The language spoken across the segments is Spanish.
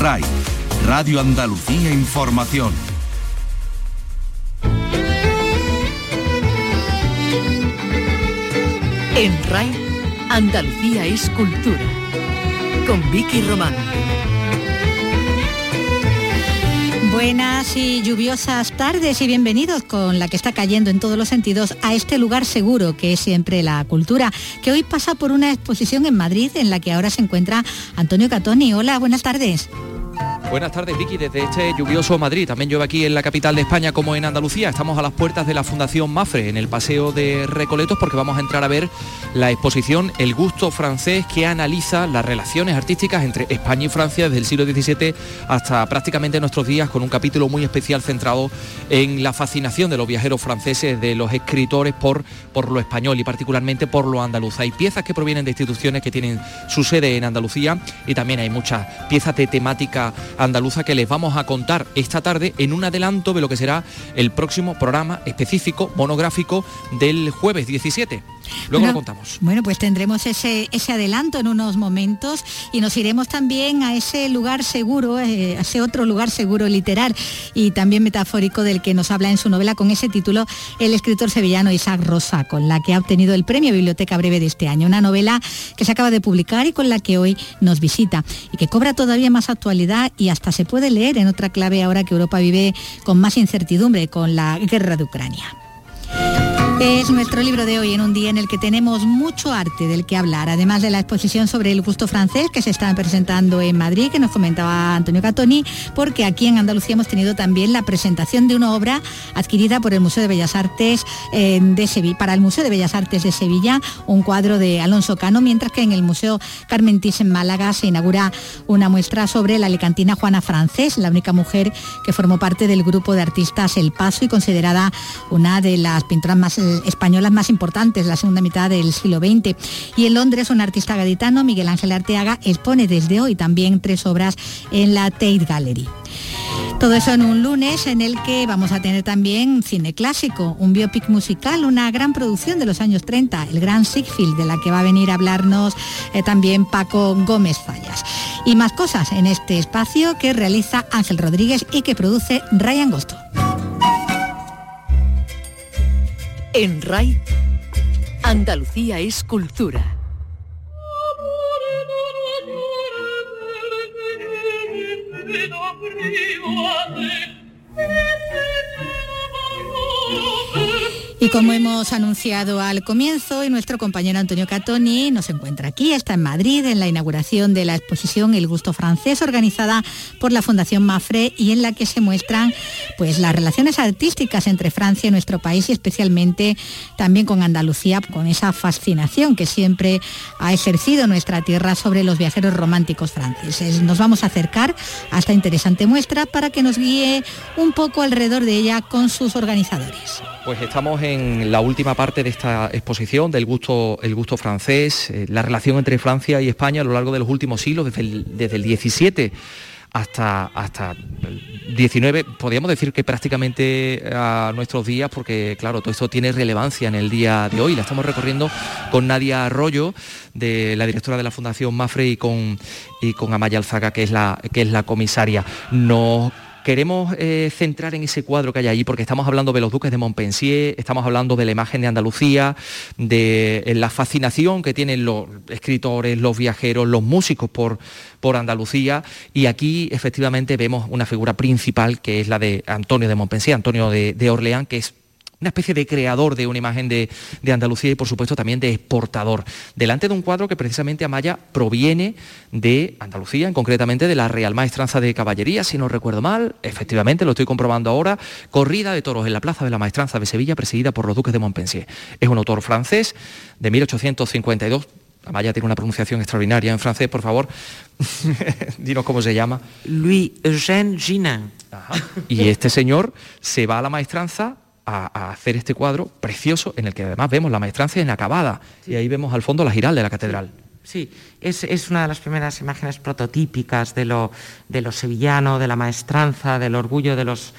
RAI, Radio Andalucía Información. En RAI, Andalucía es cultura, con Vicky Román. Buenas y lluviosas tardes y bienvenidos con la que está cayendo en todos los sentidos a este lugar seguro que es siempre la cultura, que hoy pasa por una exposición en Madrid en la que ahora se encuentra Antonio Catoni. Hola, buenas tardes. Buenas tardes, Vicky, desde este lluvioso Madrid. También llueve aquí en la capital de España como en Andalucía. Estamos a las puertas de la Fundación MAPFRE, en el Paseo de Recoletos, porque vamos a entrar a ver la exposición El Gusto Francés, que analiza las relaciones artísticas entre España y Francia desde el siglo XVII hasta prácticamente nuestros días, con un capítulo muy especial centrado en la fascinación de los viajeros franceses, de los escritores por lo español y particularmente por lo andaluz. Hay piezas que provienen de instituciones que tienen su sede en Andalucía y también hay muchas piezas de temática andaluza que les vamos a contar esta tarde en un adelanto de lo que será el próximo programa específico, monográfico del jueves 17. Luego lo contamos. Bueno, pues tendremos ese adelanto en unos momentos y nos iremos también a ese lugar seguro, a ese otro lugar seguro literal y también metafórico del que nos habla en su novela con ese título el escritor sevillano Isaac Rosa, con la que ha obtenido el premio Biblioteca Breve de este año, una novela que se acaba de publicar y con la que hoy nos visita y que cobra todavía más actualidad y hasta se puede leer en otra clave ahora que Europa vive con más incertidumbre con la guerra de Ucrania. Es nuestro libro de hoy en un día en el que tenemos mucho arte del que hablar, además de la exposición sobre el gusto francés que se está presentando en Madrid, que nos comentaba Antonio Catoni, porque aquí en Andalucía hemos tenido también la presentación de una obra adquirida por el Museo de Bellas Artes de Sevilla, para el Museo de Bellas Artes de Sevilla, un cuadro de Alonso Cano, mientras que en el Museo Carmen Thyssen en Málaga se inaugura una muestra sobre la alicantina Juana Francés, la única mujer que formó parte del grupo de artistas El Paso y considerada una de las pintoras más españolas más importantes, la segunda mitad del siglo XX. Y en Londres, un artista gaditano, Miguel Ángel Arteaga, expone desde hoy también 3 obras en la Tate Gallery. Todo eso en un lunes en el que vamos a tener también cine clásico, un biopic musical, una gran producción de los años 30, El gran Ziegfeld, de la que va a venir a hablarnos también Paco Gómez Fallas. Y más cosas en este espacio que realiza Ángel Rodríguez y que produce RAI Angosto. En RAI, Andalucía es cultura. Y como hemos anunciado al comienzo, y nuestro compañero Antonio Catoni nos encuentra aquí, está en Madrid, en la inauguración de la exposición El Gusto Francés, organizada por la Fundación MAPFRE y en la que se muestran pues, las relaciones artísticas entre Francia y nuestro país y especialmente también con Andalucía, con esa fascinación que siempre ha ejercido nuestra tierra sobre los viajeros románticos franceses. Nos vamos a acercar a esta interesante muestra para que nos guíe un poco alrededor de ella con sus organizadores. Pues estamos en la última parte de esta exposición del gusto, el gusto francés, la relación entre Francia y España a lo largo de los últimos siglos, desde el 17 hasta 19, podríamos decir que prácticamente a nuestros días, porque claro, todo esto tiene relevancia en el día de hoy. La estamos recorriendo con Nadia Arroyo, de la directora de la Fundación MAPFRE, y con Amaya Alzaga, que es la comisaria. Nos queremos centrar en ese cuadro que hay allí, porque estamos hablando de los duques de Montpensier, estamos hablando de la imagen de Andalucía, de la fascinación que tienen los escritores, los viajeros, los músicos por Andalucía, y aquí efectivamente vemos una figura principal que es la de Antonio de Montpensier, Antonio de Orleán, que es una especie de creador de una imagen de Andalucía y, por supuesto, también de exportador. Delante de un cuadro que, precisamente, Amaya, proviene de Andalucía, concretamente de la Real Maestranza de Caballería, si no recuerdo mal, efectivamente, lo estoy comprobando ahora, corrida de toros en la Plaza de la Maestranza de Sevilla, presidida por los duques de Montpensier. Es un autor francés de 1852. Amaya tiene una pronunciación extraordinaria en francés, por favor. Dinos cómo se llama. Louis-Eugène Ginan. Y este señor se va a la maestranza a hacer este cuadro precioso, en el que además vemos la maestranza inacabada, sí. Y ahí vemos al fondo la giral de la catedral. Sí, es una de las primeras imágenes prototípicas de lo sevillano, de la maestranza, del orgullo de los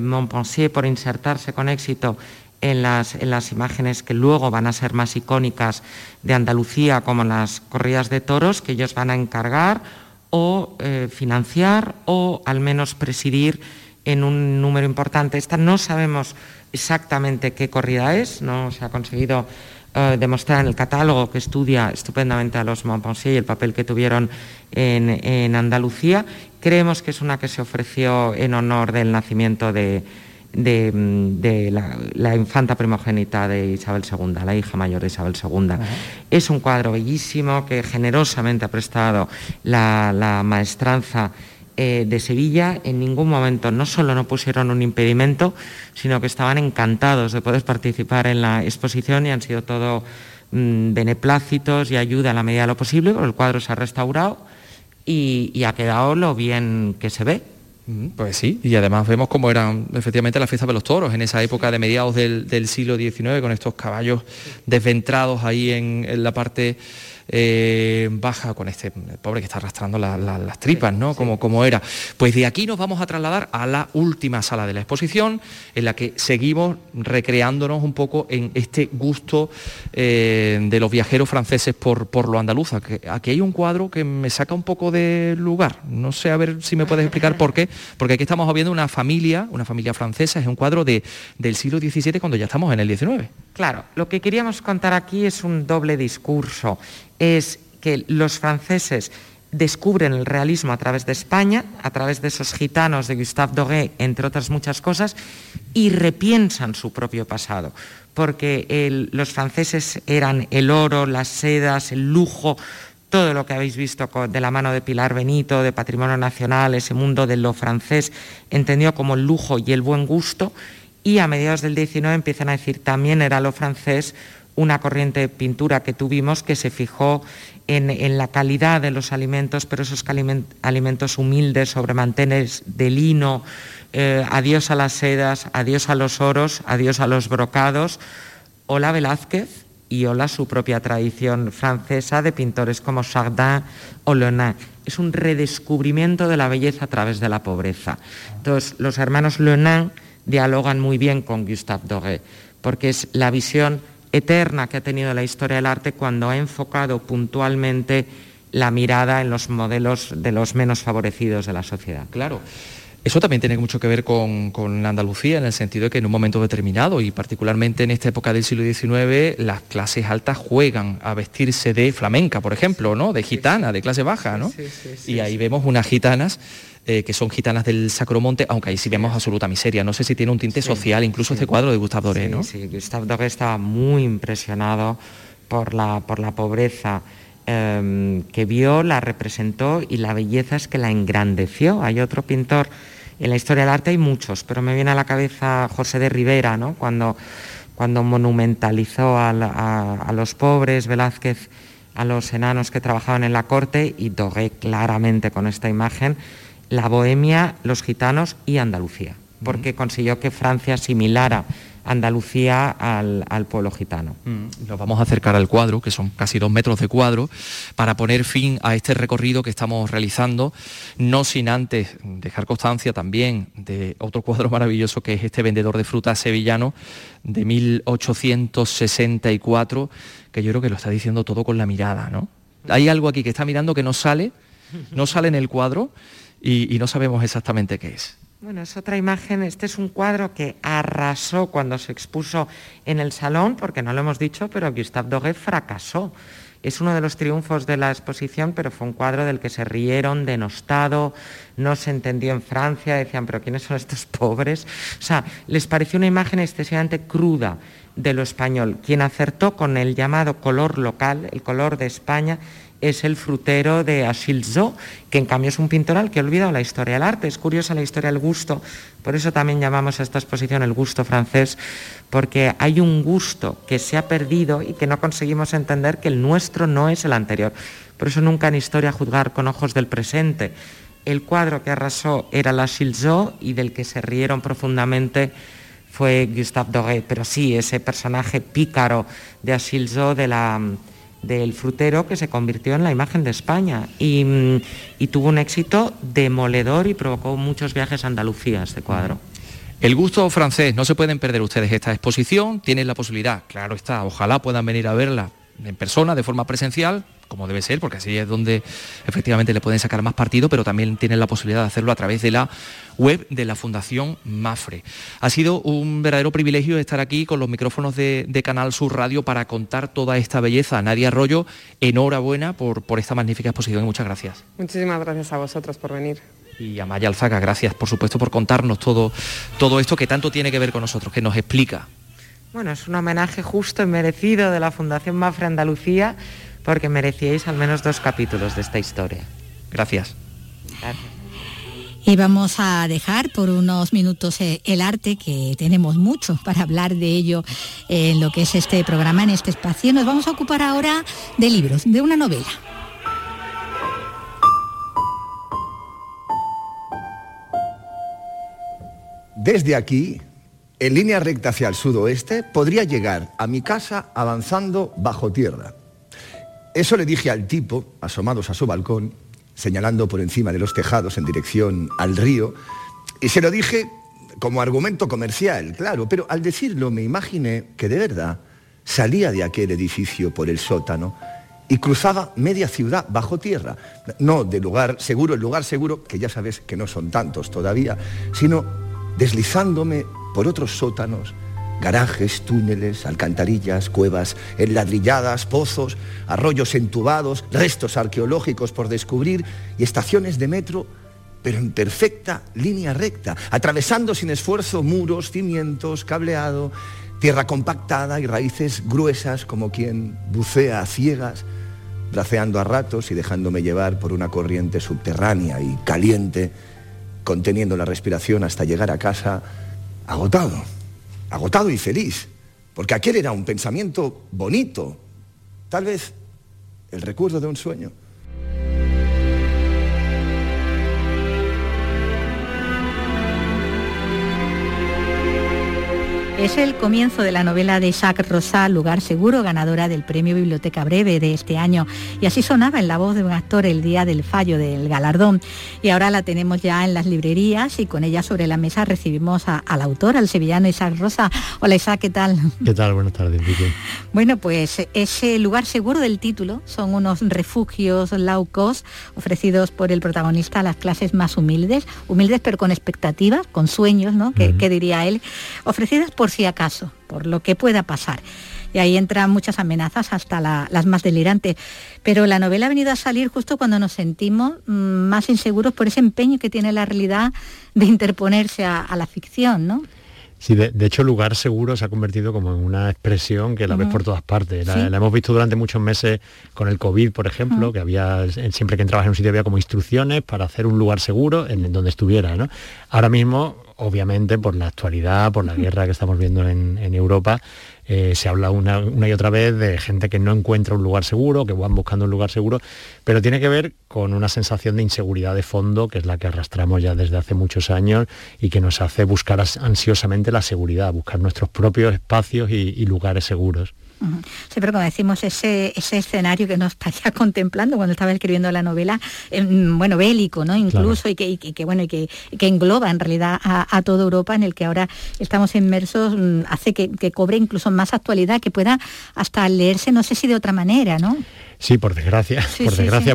Montpensier por insertarse con éxito en las imágenes que luego van a ser más icónicas de Andalucía, como las corridas de toros, que ellos van a encargar o financiar o al menos presidir en un número importante. Esta no sabemos exactamente qué corrida es, no se ha conseguido demostrar en el catálogo, que estudia estupendamente a los Montpensier y el papel que tuvieron en Andalucía. Creemos que es una que se ofreció en honor del nacimiento de la infanta primogénita de Isabel II, la hija mayor de Isabel II. Ajá. Es un cuadro bellísimo que generosamente ha prestado la maestranza de Sevilla. En ningún momento no solo no pusieron un impedimento, sino que estaban encantados de poder participar en la exposición y han sido todo beneplácitos y ayuda a la medida de lo posible, porque el cuadro se ha restaurado y ha quedado lo bien que se ve. Pues sí, y además vemos cómo eran efectivamente las fiestas de los toros en esa época de mediados del siglo XIX, con estos caballos desventrados ahí en la parte baja, con este pobre que está arrastrando las tripas, ¿no? Sí. Como era. Pues de aquí nos vamos a trasladar a la última sala de la exposición, en la que seguimos recreándonos un poco en este gusto de los viajeros franceses por lo andaluz. Aquí hay un cuadro que me saca un poco de lugar, no sé, a ver si me puedes explicar por qué, porque aquí estamos viendo una familia francesa, es un cuadro del siglo XVII cuando ya estamos en el XIX. Claro, lo que queríamos contar aquí es un doble discurso. Es que los franceses descubren el realismo a través de España, a través de esos gitanos de Gustave Doré, entre otras muchas cosas, y repiensan su propio pasado, porque los franceses eran el oro, las sedas, el lujo, todo lo que habéis visto de la mano de Pilar Benito, de Patrimonio Nacional, ese mundo de lo francés, entendido como el lujo y el buen gusto, y a mediados del XIX empiezan a decir, también era lo francés, una corriente de pintura que tuvimos que se fijó en la calidad de los alimentos, pero esos alimentos humildes, sobre manteles de lino, adiós a las sedas, adiós a los oros, adiós a los brocados, hola Velázquez y hola su propia tradición francesa de pintores como Chardin o Lenoir. Es un redescubrimiento de la belleza a través de la pobreza. Entonces, los hermanos Lenoir dialogan muy bien con Gustave Doré, porque es la visión eterna que ha tenido la historia del arte cuando ha enfocado puntualmente la mirada en los modelos de los menos favorecidos de la sociedad. Claro. Eso también tiene mucho que ver con Andalucía, en el sentido de que en un momento determinado, y particularmente en esta época del siglo XIX, las clases altas juegan a vestirse de flamenca, por ejemplo, ¿no? De gitana, de clase baja, ¿no? Sí, sí, sí, y ahí vemos unas gitanas que son gitanas del Sacromonte, aunque ahí sí vemos absoluta miseria. No sé si tiene un tinte social, incluso este cuadro de Gustave Doré, ¿no? Sí, Gustave Doré estaba muy impresionado por la pobreza que vio, la representó, y la belleza es que la engrandeció. Hay otro pintor, en la historia del arte hay muchos, pero me viene a la cabeza José de Ribera, ¿no? Cuando monumentalizó a los pobres, Velázquez a los enanos que trabajaban en la corte, y Doré claramente con esta imagen, la Bohemia, los gitanos y Andalucía, porque consiguió que Francia asimilara Andalucía al pueblo gitano. Nos vamos a acercar al cuadro, que son casi 2 metros de cuadro, para poner fin a este recorrido que estamos realizando, no sin antes dejar constancia también de otro cuadro maravilloso, que es este vendedor de frutas sevillano de 1864, que yo creo que lo está diciendo todo con la mirada, ¿no? Hay algo aquí que está mirando que no sale en el cuadro, y no sabemos exactamente qué es. Bueno, es otra imagen. Este es un cuadro que arrasó cuando se expuso en el Salón, porque no lo hemos dicho, pero Gustave Doré fracasó. Es uno de los triunfos de la exposición, pero fue un cuadro del que se rieron, denostado, no se entendió en Francia, decían, pero ¿quiénes son estos pobres? O sea, les pareció una imagen excesivamente cruda de lo español. Quien acertó con el llamado color local, el color de España, es el frutero de Achillezot, que en cambio es un pintor al que ha olvidado la historia del arte. Es curiosa la historia del gusto, por eso también llamamos a esta exposición El Gusto Francés, porque hay un gusto que se ha perdido y que no conseguimos entender que el nuestro no es el anterior. Por eso nunca en historia juzgar con ojos del presente. El cuadro que arrasó era el Achillezot y del que se rieron profundamente fue Gustave Doré, pero sí, ese personaje pícaro de Achillezot, del frutero, que se convirtió en la imagen de España y tuvo un éxito demoledor y provocó muchos viajes a Andalucía este cuadro. El Gusto Francés, no se pueden perder ustedes esta exposición, tienen la posibilidad, claro está, ojalá puedan venir a verla en persona, de forma presencial, como debe ser, porque así es donde efectivamente le pueden sacar más partido, pero también tienen la posibilidad de hacerlo a través de la web de la Fundación MAPFRE. Ha sido un verdadero privilegio estar aquí con los micrófonos de Canal Sur Radio para contar toda esta belleza. Nadia Arroyo, enhorabuena por esta magnífica exposición y muchas gracias. Muchísimas gracias a vosotros por venir. Y a Maya Alzaga, gracias por supuesto por contarnos todo esto que tanto tiene que ver con nosotros, que nos explica. Bueno, es un homenaje justo y merecido de la Fundación MAPFRE Andalucía, porque merecíais al menos 2 capítulos de esta historia. Gracias. Gracias. Y vamos a dejar por unos minutos el arte, que tenemos mucho para hablar de ello en lo que es este programa, en este espacio. Nos vamos a ocupar ahora de libros, de una novela. Desde aquí, en línea recta hacia el sudoeste, podría llegar a mi casa avanzando bajo tierra. Eso le dije al tipo, asomados a su balcón, señalando por encima de los tejados en dirección al río, y se lo dije como argumento comercial, claro, pero al decirlo me imaginé que de verdad salía de aquel edificio por el sótano y cruzaba media ciudad bajo tierra, no de Lugar Seguro, el Lugar Seguro, que ya sabes que no son tantos todavía, sino deslizándome por otros sótanos, garajes, túneles, alcantarillas, cuevas enladrilladas, pozos, arroyos entubados, restos arqueológicos por descubrir y estaciones de metro, pero en perfecta línea recta, atravesando sin esfuerzo muros, cimientos, cableado, tierra compactada y raíces gruesas como quien bucea a ciegas, braceando a ratos y dejándome llevar por una corriente subterránea y caliente, conteniendo la respiración hasta llegar a casa agotado y feliz, porque aquel era un pensamiento bonito, tal vez el recuerdo de un sueño. Es el comienzo de la novela de Isaac Rosa, Lugar Seguro, ganadora del premio Biblioteca Breve de este año. Y así sonaba en la voz de un actor el día del fallo del galardón. Y ahora la tenemos ya en las librerías y con ella sobre la mesa recibimos al autor, al sevillano Isaac Rosa. Hola Isaac, ¿qué tal? ¿Qué tal? Buenas tardes, Vicky. Bueno, pues ese Lugar Seguro del título son unos refugios low cost ofrecidos por el protagonista a las clases más humildes pero con expectativas, con sueños, ¿no? ¿Qué diría él? Ofrecidas por si acaso, por lo que pueda pasar. Y ahí entran muchas amenazas, hasta las más delirantes. Pero la novela ha venido a salir justo cuando nos sentimos más inseguros por ese empeño que tiene la realidad de interponerse a la ficción, ¿no? Sí, de hecho Lugar Seguro se ha convertido como en una expresión que la ves por todas partes. La hemos visto durante muchos meses con el COVID, por ejemplo, que había, siempre que entrabas en un sitio había como instrucciones para hacer un lugar seguro en donde estuviera, ¿no? Ahora mismo, obviamente, por la actualidad, por la guerra que estamos viendo en Europa, se habla una y otra vez de gente que no encuentra un lugar seguro, que van buscando un lugar seguro, pero tiene que ver con una sensación de inseguridad de fondo, que es la que arrastramos ya desde hace muchos años y que nos hace buscar ansiosamente la seguridad, buscar nuestros propios espacios y lugares seguros. Sí, pero como decimos, ese escenario que nos estaría contemplando cuando estaba escribiendo la novela, bueno, bélico, ¿no? Incluso, claro. y que engloba en realidad a toda Europa, en el que ahora estamos inmersos, hace que cobre incluso más actualidad, que pueda hasta leerse, no sé si de otra manera, ¿no? Sí, por desgracia,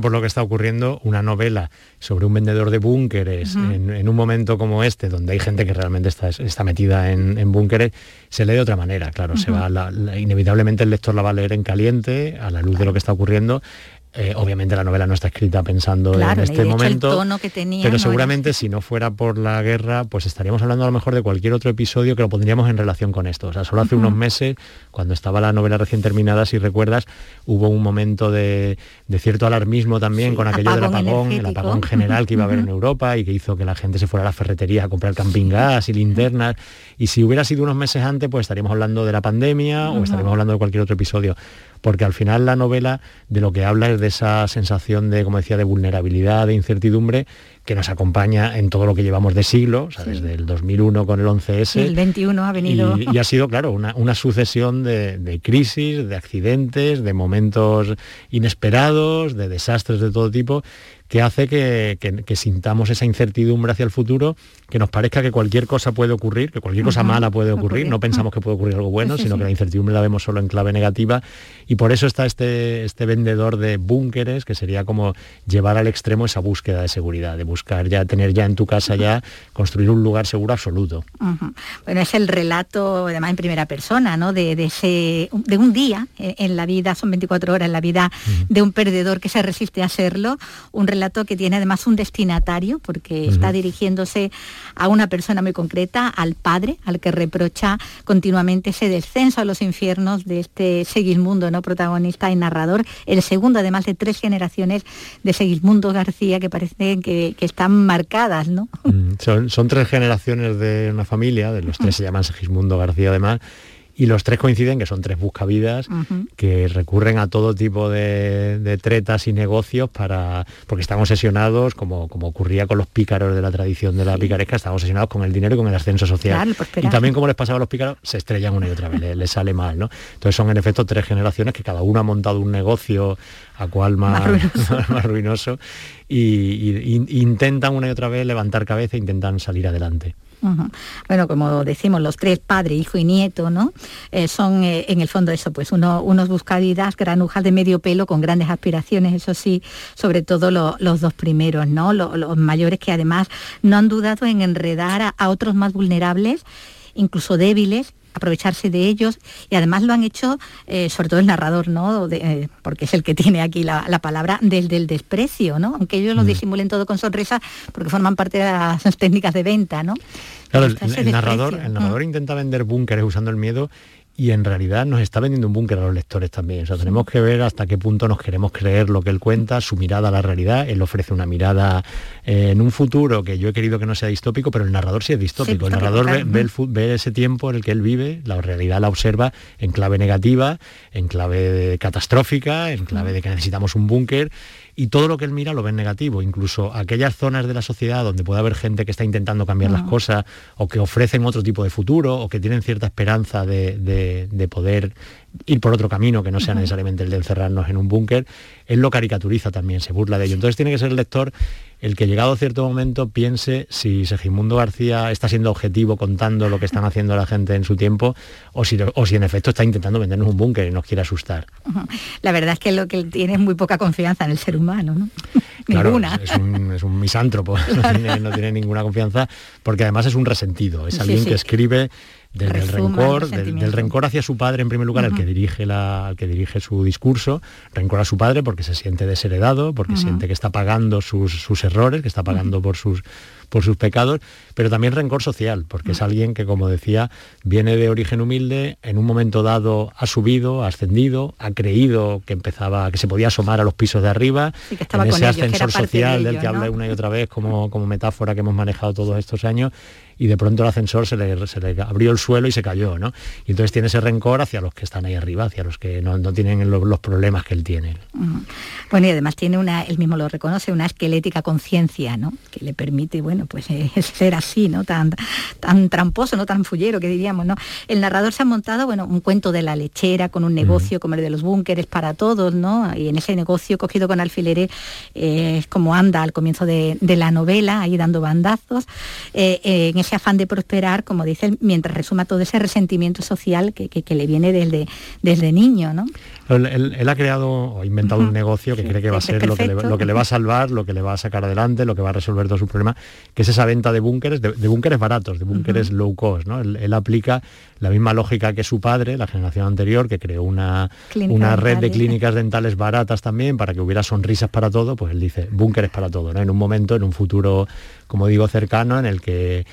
por lo que está ocurriendo, una novela sobre un vendedor de búnkeres en un momento como este, donde hay gente que realmente está metida en búnkeres, se lee de otra manera, claro, se va inevitablemente el lector la va a leer en caliente, a la luz de lo que está ocurriendo. Obviamente la novela no está escrita pensando en este momento, el tono que tenía, pero seguramente si no fuera por la guerra, pues estaríamos hablando a lo mejor de cualquier otro episodio que lo pondríamos en relación con esto. O sea, solo hace unos meses, cuando estaba la novela recién terminada, si recuerdas, hubo un momento de cierto alarmismo también, con aquello del apagón general que iba a haber en Europa y que hizo que la gente se fuera a la ferretería a comprar camping gas y linternas. Y si hubiera sido unos meses antes, pues estaríamos hablando de la pandemia o estaríamos hablando de cualquier otro episodio. Porque al final la novela de lo que habla es de esa sensación de, como decía, de vulnerabilidad, de incertidumbre, que nos acompaña en todo lo que llevamos de siglo, o sea, desde el 2001 con el 11S. Y el 21 ha venido. Y ha sido, claro, una sucesión de crisis, de accidentes, de momentos inesperados, de desastres de todo tipo, que hace que sintamos esa incertidumbre hacia el futuro, que nos parezca que cualquier cosa puede ocurrir, que cualquier cosa mala puede ocurrir, no pensamos que puede ocurrir algo bueno, sino que la incertidumbre la vemos solo en clave negativa, y por eso está este vendedor de búnkeres, que sería como llevar al extremo esa búsqueda de seguridad, de buscar ya, tener ya en tu casa ya, construir un lugar seguro absoluto. Bueno, es el relato, además en primera persona, ¿no?, de un día en la vida, son 24 horas en la vida de un perdedor que se resiste a serlo, un relato que tiene además un destinatario, porque está dirigiéndose a una persona muy concreta, al padre, al que reprocha continuamente ese descenso a los infiernos de este Segismundo, ¿no?, protagonista y narrador, el segundo además de 3 generaciones de Segismundo García, que parece que están marcadas, ¿no? Son 3 generaciones de una familia, de los 3 se llaman Segismundo García además, y los 3 coinciden, que son 3 buscavidas, que recurren a todo tipo de tretas y negocios porque están obsesionados, como ocurría con los pícaros de la tradición de la picaresca, están obsesionados con el dinero y con el ascenso social. Claro, y también, como les pasaba a los pícaros, se estrellan una y otra vez, les sale mal, ¿no? Entonces son en efecto 3 generaciones que cada uno ha montado un negocio a cual más ruinoso, y intentan una y otra vez levantar cabeza, intentan salir adelante. Bueno, como decimos, los 3, padre, hijo y nieto, ¿no?, son en el fondo eso, pues unos buscavidas, granujas de medio pelo con grandes aspiraciones, eso sí, sobre todo los 2 primeros, ¿no?, los mayores, que además no han dudado en enredar a otros más vulnerables, incluso débiles, aprovecharse de ellos, y además lo han hecho, sobre todo el narrador, ¿no?, porque es el que tiene aquí la palabra, desde el desprecio, ¿no?, aunque ellos lo disimulen todo con sonrisa, porque forman parte de las técnicas de venta, ¿no? Claro, el narrador intenta vender búnkeres usando el miedo, y en realidad nos está vendiendo un búnker a los lectores también. O sea, tenemos que ver hasta qué punto nos queremos creer lo que él cuenta, su mirada a la realidad. Él ofrece una mirada en un futuro que yo he querido que no sea distópico, pero el narrador sí es distópico. Sí, el narrador ve ese tiempo en el que él vive, la realidad la observa en clave negativa, en clave catastrófica, en clave de que necesitamos un búnker, y todo lo que él mira lo ve en negativo, incluso aquellas zonas de la sociedad donde puede haber gente que está intentando cambiar las cosas, o que ofrecen otro tipo de futuro, o que tienen cierta esperanza de poder ir por otro camino que no sea necesariamente el de encerrarnos en un búnker. Él lo caricaturiza también, se burla de ello. Entonces tiene que ser el lector el que, llegado a cierto momento, piense si Segismundo García está siendo objetivo contando lo que están haciendo la gente en su tiempo, o si en efecto está intentando vendernos un búnker y nos quiere asustar. La verdad es que lo que tiene es muy poca confianza en el ser humano, ¿no? Claro, ninguna. Es un misántropo, claro. no tiene ninguna confianza, porque además es un resentido, es alguien que escribe desde el rencor, del rencor hacia su padre, en primer lugar, al que dirige su discurso, rencor a su padre porque se siente desheredado, porque siente que está pagando sus errores, que está pagando por sus pecados, pero también rencor social, porque es alguien que, como decía, viene de origen humilde, en un momento dado ha subido, ha ascendido, ha creído que se podía asomar a los pisos de arriba, sí, que estaba en ese ascensor social del que habla una y otra vez como metáfora que hemos manejado todos estos años, y de pronto el ascensor se le abrió el suelo y se cayó, ¿no? Y entonces tiene ese rencor hacia los que están ahí arriba, hacia los que no tienen los problemas que él tiene. Bueno, y además tiene él mismo lo reconoce, una esquelética conciencia, ¿no?, que le permite, bueno, pues ser así, ¿no?, tan tramposo, no tan fullero, que diríamos, ¿no? El narrador se ha montado, bueno, un cuento de la lechera con un negocio como el de los búnkeres para todos, ¿no? Y en ese negocio cogido con alfileres, como anda al comienzo de la novela, ahí dando bandazos, en ese afán de prosperar, como dice él, mientras resuma todo ese resentimiento social que le viene desde niño, ¿no? Él ha creado o ha inventado un negocio que cree que va a ser lo que le va a salvar, lo que le va a sacar adelante, lo que va a resolver todos sus problemas, que es esa venta de búnkeres, de búnkeres baratos, de búnkeres low cost, ¿no? Él aplica la misma lógica que su padre, la generación anterior, que creó una red de clínicas dentales baratas también, para que hubiera sonrisas para todo. Pues él dice búnkeres para todo, ¿no? En un momento, en un futuro, como digo, cercano, en el que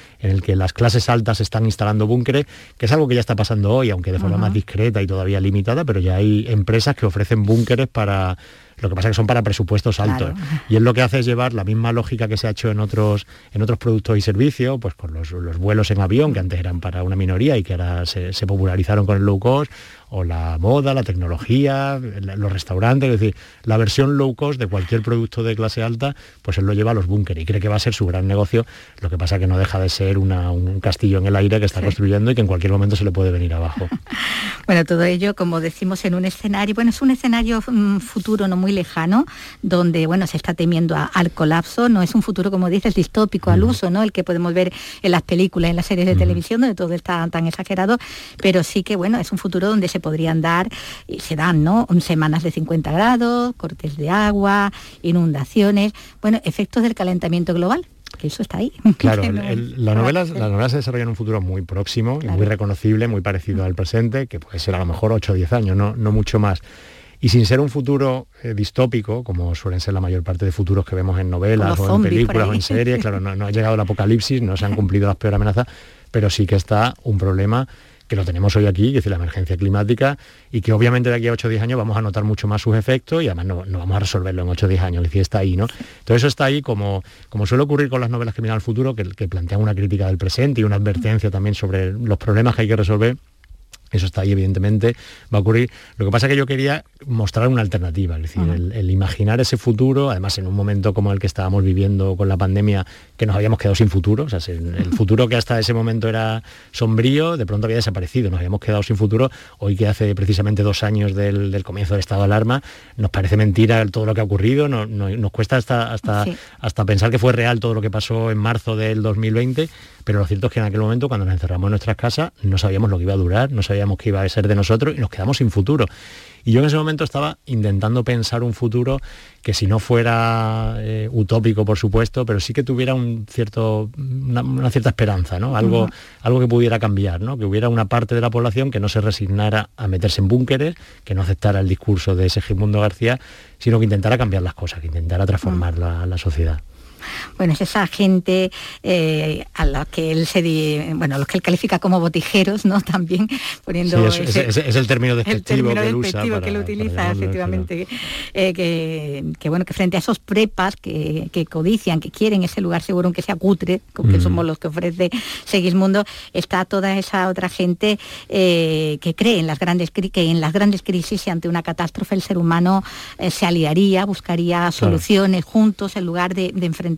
las clases altas están instalando búnkeres, que es algo que ya está pasando hoy, aunque de forma más discreta y todavía limitada, pero ya hay empresas que ofrecen búnkeres para... Lo que pasa es que son para presupuestos altos. Claro. Y él lo que hace es llevar la misma lógica que se ha hecho en otros productos y servicios, pues con los vuelos en avión, que antes eran para una minoría y que ahora se popularizaron con el low cost, o la moda, la tecnología, los restaurantes, es decir, la versión low cost de cualquier producto de clase alta, pues él lo lleva a los búnkeres y cree que va a ser su gran negocio. Lo que pasa que no deja de ser un castillo en el aire que está construyendo y que en cualquier momento se le puede venir abajo. Bueno, todo ello, como decimos, en un escenario, bueno, es un escenario futuro no muy muy lejano, donde bueno, se está temiendo al colapso. No es un futuro, como dices, distópico al uso, ¿no? El que podemos ver en las películas, en las series de televisión, donde todo está tan exagerado, pero sí que bueno, es un futuro donde se podrían dar, y se dan, ¿no?, semanas de 50 grados, cortes de agua, inundaciones, bueno, efectos del calentamiento global. Que eso está ahí. Claro, las novelas se desarrollan en un futuro muy próximo, claro, y muy reconocible, muy parecido al presente, que puede ser a lo mejor 8 o 10 años, no mucho más. Y sin ser un futuro distópico, como suelen ser la mayor parte de futuros que vemos en novelas o en películas o en series, claro, no ha llegado el apocalipsis, no se han cumplido las peores amenazas, pero sí que está un problema que lo tenemos hoy aquí, que es la emergencia climática, y que obviamente de aquí a 8 o 10 años vamos a notar mucho más sus efectos, y además no vamos a resolverlo en 8 o 10 años, es decir, está ahí, ¿no? Entonces eso está ahí, como suele ocurrir con las novelas que miran al futuro, que plantean una crítica del presente y una advertencia también sobre los problemas que hay que resolver. Eso está ahí, evidentemente, va a ocurrir. Lo que pasa es que yo quería mostrar una alternativa, es decir, el imaginar ese futuro, además en un momento como el que estábamos viviendo con la pandemia, que nos habíamos quedado sin futuro, o sea, el futuro que hasta ese momento era sombrío, de pronto había desaparecido, nos habíamos quedado sin futuro. Hoy, que hace precisamente 2 años del comienzo del estado de alarma, nos parece mentira todo lo que ha ocurrido, nos cuesta hasta pensar que fue real todo lo que pasó en marzo del 2020, pero lo cierto es que en aquel momento, cuando nos encerramos en nuestras casas, no sabíamos lo que iba a durar, no sabíamos qué iba a ser de nosotros y nos quedamos sin futuro. Y yo en ese momento estaba intentando pensar un futuro que, si no fuera utópico, por supuesto, pero sí que tuviera una cierta esperanza, ¿no? Algo que pudiera cambiar, ¿no? Que hubiera una parte de la población que no se resignara a meterse en búnkeres, que no aceptara el discurso de Segismundo García, sino que intentara cambiar las cosas, que intentara transformar la sociedad. Bueno, es esa gente a la que él a los que él califica como botijeros, ¿no? También poniendo... Sí, es el término despectivo que él utiliza, efectivamente. Que frente a esos prepas que codician, que quieren ese lugar seguro, aunque sea cutre, como que somos los que ofrece Segismundo, está toda esa otra gente que cree en las grandes crisis, y ante una catástrofe el ser humano se aliaría, buscaría soluciones juntos en lugar de enfrentar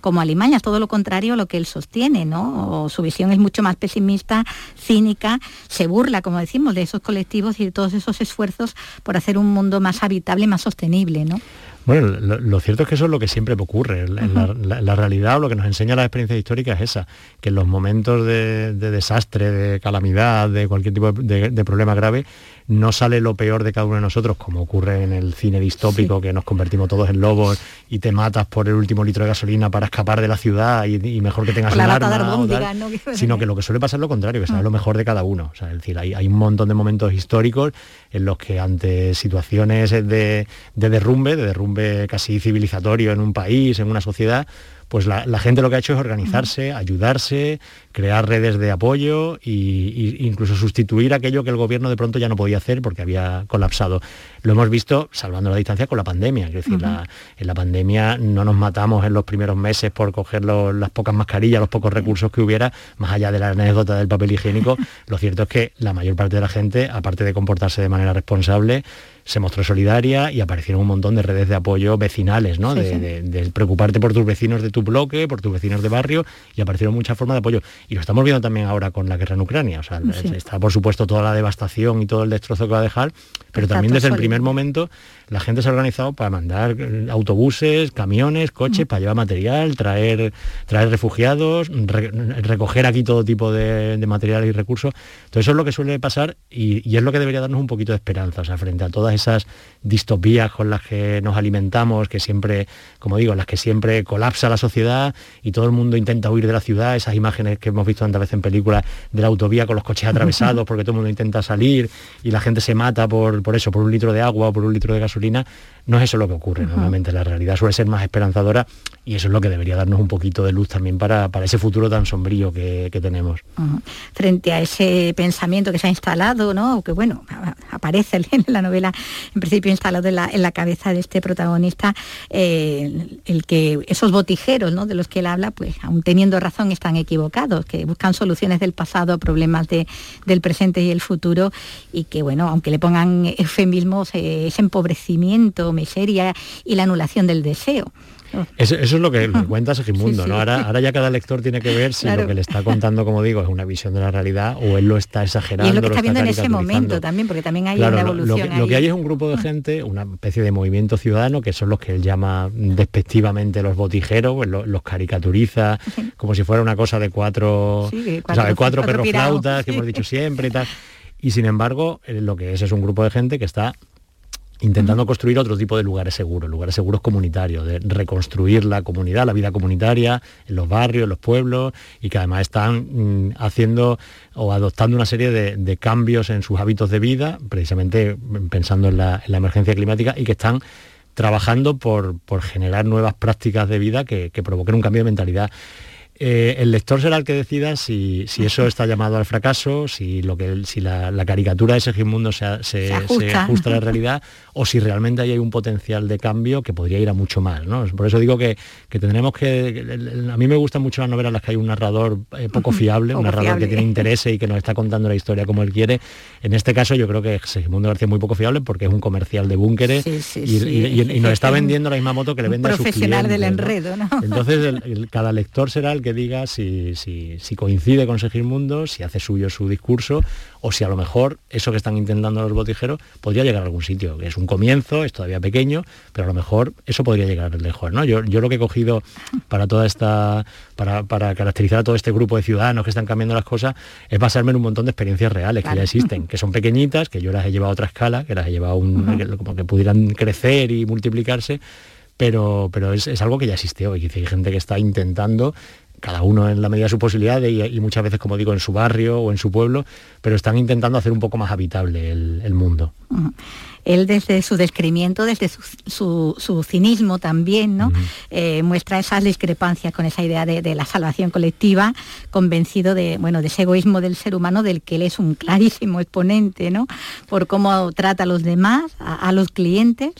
como alimañas. Todo lo contrario a lo que él sostiene, ¿no? Su visión es mucho más pesimista, cínica, se burla, como decimos, de esos colectivos y de todos esos esfuerzos por hacer un mundo más habitable, más sostenible, ¿no? Bueno, lo cierto es que eso es lo que siempre ocurre. La realidad, o lo que nos enseña las experiencias históricas, es esa, que en los momentos de desastre, de calamidad, de cualquier tipo de problema grave, no sale lo peor de cada uno de nosotros, como ocurre en el cine distópico, que nos convertimos todos en lobos y te matas por el último litro de gasolina para escapar de la ciudad y mejor que tengas un arma, sino que lo que suele pasar es lo contrario, que sale lo mejor de cada uno. O sea, es decir, hay un montón de momentos históricos en los que, ante situaciones de derrumbe casi civilizatorio en un país, en una sociedad, pues la gente lo que ha hecho es organizarse, ayudarse, crear redes de apoyo e incluso sustituir aquello que el gobierno de pronto ya no podía hacer porque había colapsado. Lo hemos visto, salvando la distancia, con la pandemia. Es decir, en la pandemia no nos matamos en los primeros meses por coger las pocas mascarillas, los pocos recursos que hubiera, más allá de la anécdota del papel higiénico. Lo cierto es que la mayor parte de la gente, aparte de comportarse de manera responsable, se mostró solidaria y aparecieron un montón de redes de apoyo vecinales, ¿no? De preocuparte por tus vecinos de tu bloque, por tus vecinos de barrio, y aparecieron muchas formas de apoyo. Y lo estamos viendo también ahora con la guerra en Ucrania. O sea, está, por supuesto, toda la devastación y todo el destrozo que va a dejar, pero también desde el primer momento la gente se ha organizado para mandar autobuses, camiones, coches, para llevar material, traer refugiados, recoger aquí todo tipo de material y recursos. Entonces eso es lo que suele pasar y es lo que debería darnos un poquito de esperanza, o sea, frente a todas esas distopías con las que nos alimentamos, que siempre, como digo, las que siempre colapsa la sociedad y todo el mundo intenta huir de la ciudad, esas imágenes que hemos visto tantas veces en películas de la autovía con los coches atravesados porque todo el mundo intenta salir y la gente se mata por eso, por un litro de agua o por un litro de gasolina. No es eso lo que ocurre normalmente. La realidad suele ser más esperanzadora y eso es lo que debería darnos un poquito de luz también para ese futuro tan sombrío que tenemos. Frente a ese pensamiento que se ha instalado, ¿no? Que bueno, aparece en la novela, en principio instalado en la cabeza de este protagonista, el que esos botijeros, ¿no?, de los que él habla, pues aún teniendo razón están equivocados, que buscan soluciones del pasado a problemas del presente y el futuro, y que bueno, aunque le pongan eufemismos, ese empobrecimiento, miseria y la anulación del deseo. Eso es lo que cuenta Segismundo, ¿no? Ahora ya cada lector tiene que ver si lo que le está contando, como digo, es una visión de la realidad o él lo está exagerando. Y es lo que está viendo en ese momento también, porque también hay una evolución. Lo que hay es un grupo de gente, una especie de movimiento ciudadano, que son los que él llama despectivamente los botijeros, pues los caricaturiza, como si fuera una cosa de cuatro perros flautas, que hemos dicho siempre y tal. Y sin embargo, lo que es un grupo de gente que está intentando construir otro tipo de lugares seguros comunitarios, de reconstruir la comunidad, la vida comunitaria, en los barrios, en los pueblos, y que además están haciendo o adoptando una serie de cambios en sus hábitos de vida, precisamente pensando en la emergencia climática, y que están trabajando por generar nuevas prácticas de vida que provoquen un cambio de mentalidad. El lector será el que decida si eso está llamado al fracaso, si la caricatura de Segismundo se ajusta a la realidad, o si realmente hay un potencial de cambio que podría ir a mucho más, ¿no? Por eso digo que tendremos que... A mí me gustan mucho las novelas en las que hay un narrador poco fiable, que tiene interés y que nos está contando la historia como él quiere. En este caso yo creo que Segismundo García es muy poco fiable porque es un comercial de búnkeres y nos está vendiendo la misma moto que le vende a sus clientes. Profesional del enredo, ¿no? Entonces cada lector será el que diga si coincide con Segismundo, si hace suyo su discurso, o si a lo mejor eso que están intentando los botijeros podría llegar a algún sitio, que es un comienzo, es todavía pequeño, pero a lo mejor eso podría llegar lejos, ¿no? Yo lo que he cogido para caracterizar a todo este grupo de ciudadanos que están cambiando las cosas es basarme en un montón de experiencias reales que ya existen, que son pequeñitas, que yo las he llevado a otra escala, que las he llevado como que pudieran crecer y multiplicarse, pero es algo que ya existió, y hay gente que está intentando, cada uno en la medida de su posibilidad y muchas veces, como digo, en su barrio o en su pueblo, pero están intentando hacer un poco más habitable el mundo. Él desde su descrimiento, desde su cinismo también, ¿no? Muestra esas discrepancias con esa idea de la salvación colectiva, convencido de ese egoísmo del ser humano del que él es un clarísimo exponente, ¿no? Por cómo trata a los demás, a los clientes,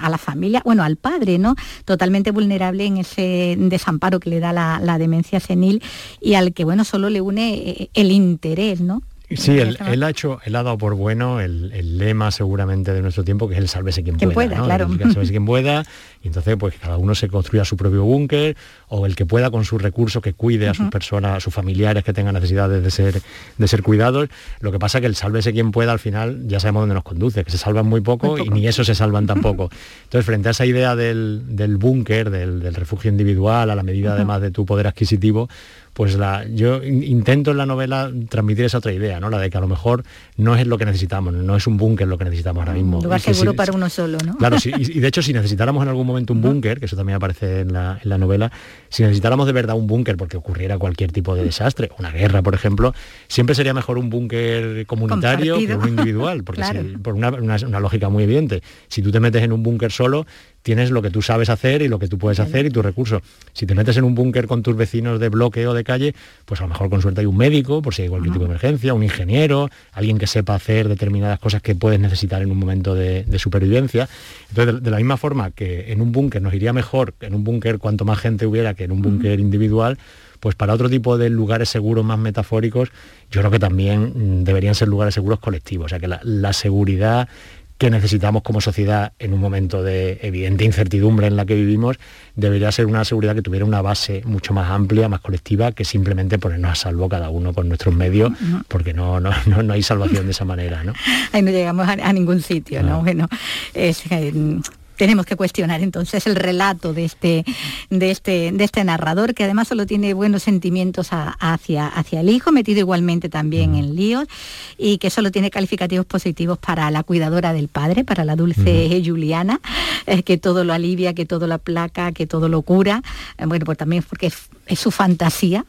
a la familia, al padre, ¿no? Totalmente vulnerable en ese desamparo que le da la demencia senil y al que, solo le une el interés, ¿no? Sí, él ha dado por bueno el lema seguramente de nuestro tiempo, que es el sálvese quien pueda, ¿no? Claro. El sálvese quien pueda, y entonces pues cada uno se construya su propio búnker, o el que pueda con sus recursos que cuide a sus personas, a sus familiares que tengan necesidades de ser cuidados. Lo que pasa es que el sálvese quien pueda al final ya sabemos dónde nos conduce, que se salvan muy poco. Y ni eso se salvan tampoco. Entonces frente a esa idea del búnker, del refugio individual, a la medida además de tu poder adquisitivo, pues yo intento en la novela transmitir esa otra idea, ¿no? La de que a lo mejor no es lo que necesitamos, no es un búnker lo que necesitamos ahora mismo. Un lugar seguro para uno solo, ¿no? Claro, y de hecho si necesitáramos en algún momento un búnker, que eso también aparece en la novela, si necesitáramos de verdad un búnker porque ocurriera cualquier tipo de desastre, una guerra, por ejemplo, siempre sería mejor un búnker comunitario compartido que uno individual, porque claro. Por una lógica muy evidente. Si tú te metes en un búnker solo, tienes lo que tú sabes hacer y lo que tú puedes hacer y tus recursos. Si te metes en un búnker con tus vecinos de bloque o de calle, pues a lo mejor con suerte hay un médico, por si hay cualquier tipo de emergencia, un ingeniero, alguien que sepa hacer determinadas cosas que puedes necesitar en un momento de supervivencia. Entonces, de la misma forma que en un búnker nos iría mejor, en un búnker cuanto más gente hubiera que en un búnker individual, pues para otro tipo de lugares seguros más metafóricos, yo creo que también deberían ser lugares seguros colectivos. O sea, que la seguridad que necesitamos como sociedad en un momento de evidente incertidumbre en la que vivimos, debería ser una seguridad que tuviera una base mucho más amplia, más colectiva, que simplemente ponernos a salvo cada uno con nuestros medios, porque no hay salvación de esa manera, ¿no? Ahí no llegamos a ningún sitio, ¿no? Tenemos que cuestionar entonces el relato de este narrador, que además solo tiene buenos sentimientos hacia el hijo, metido igualmente también en líos, y que solo tiene calificativos positivos para la cuidadora del padre, para la dulce Juliana, que todo lo alivia, que todo lo aplaca, que todo lo cura. Pues también porque es su fantasía,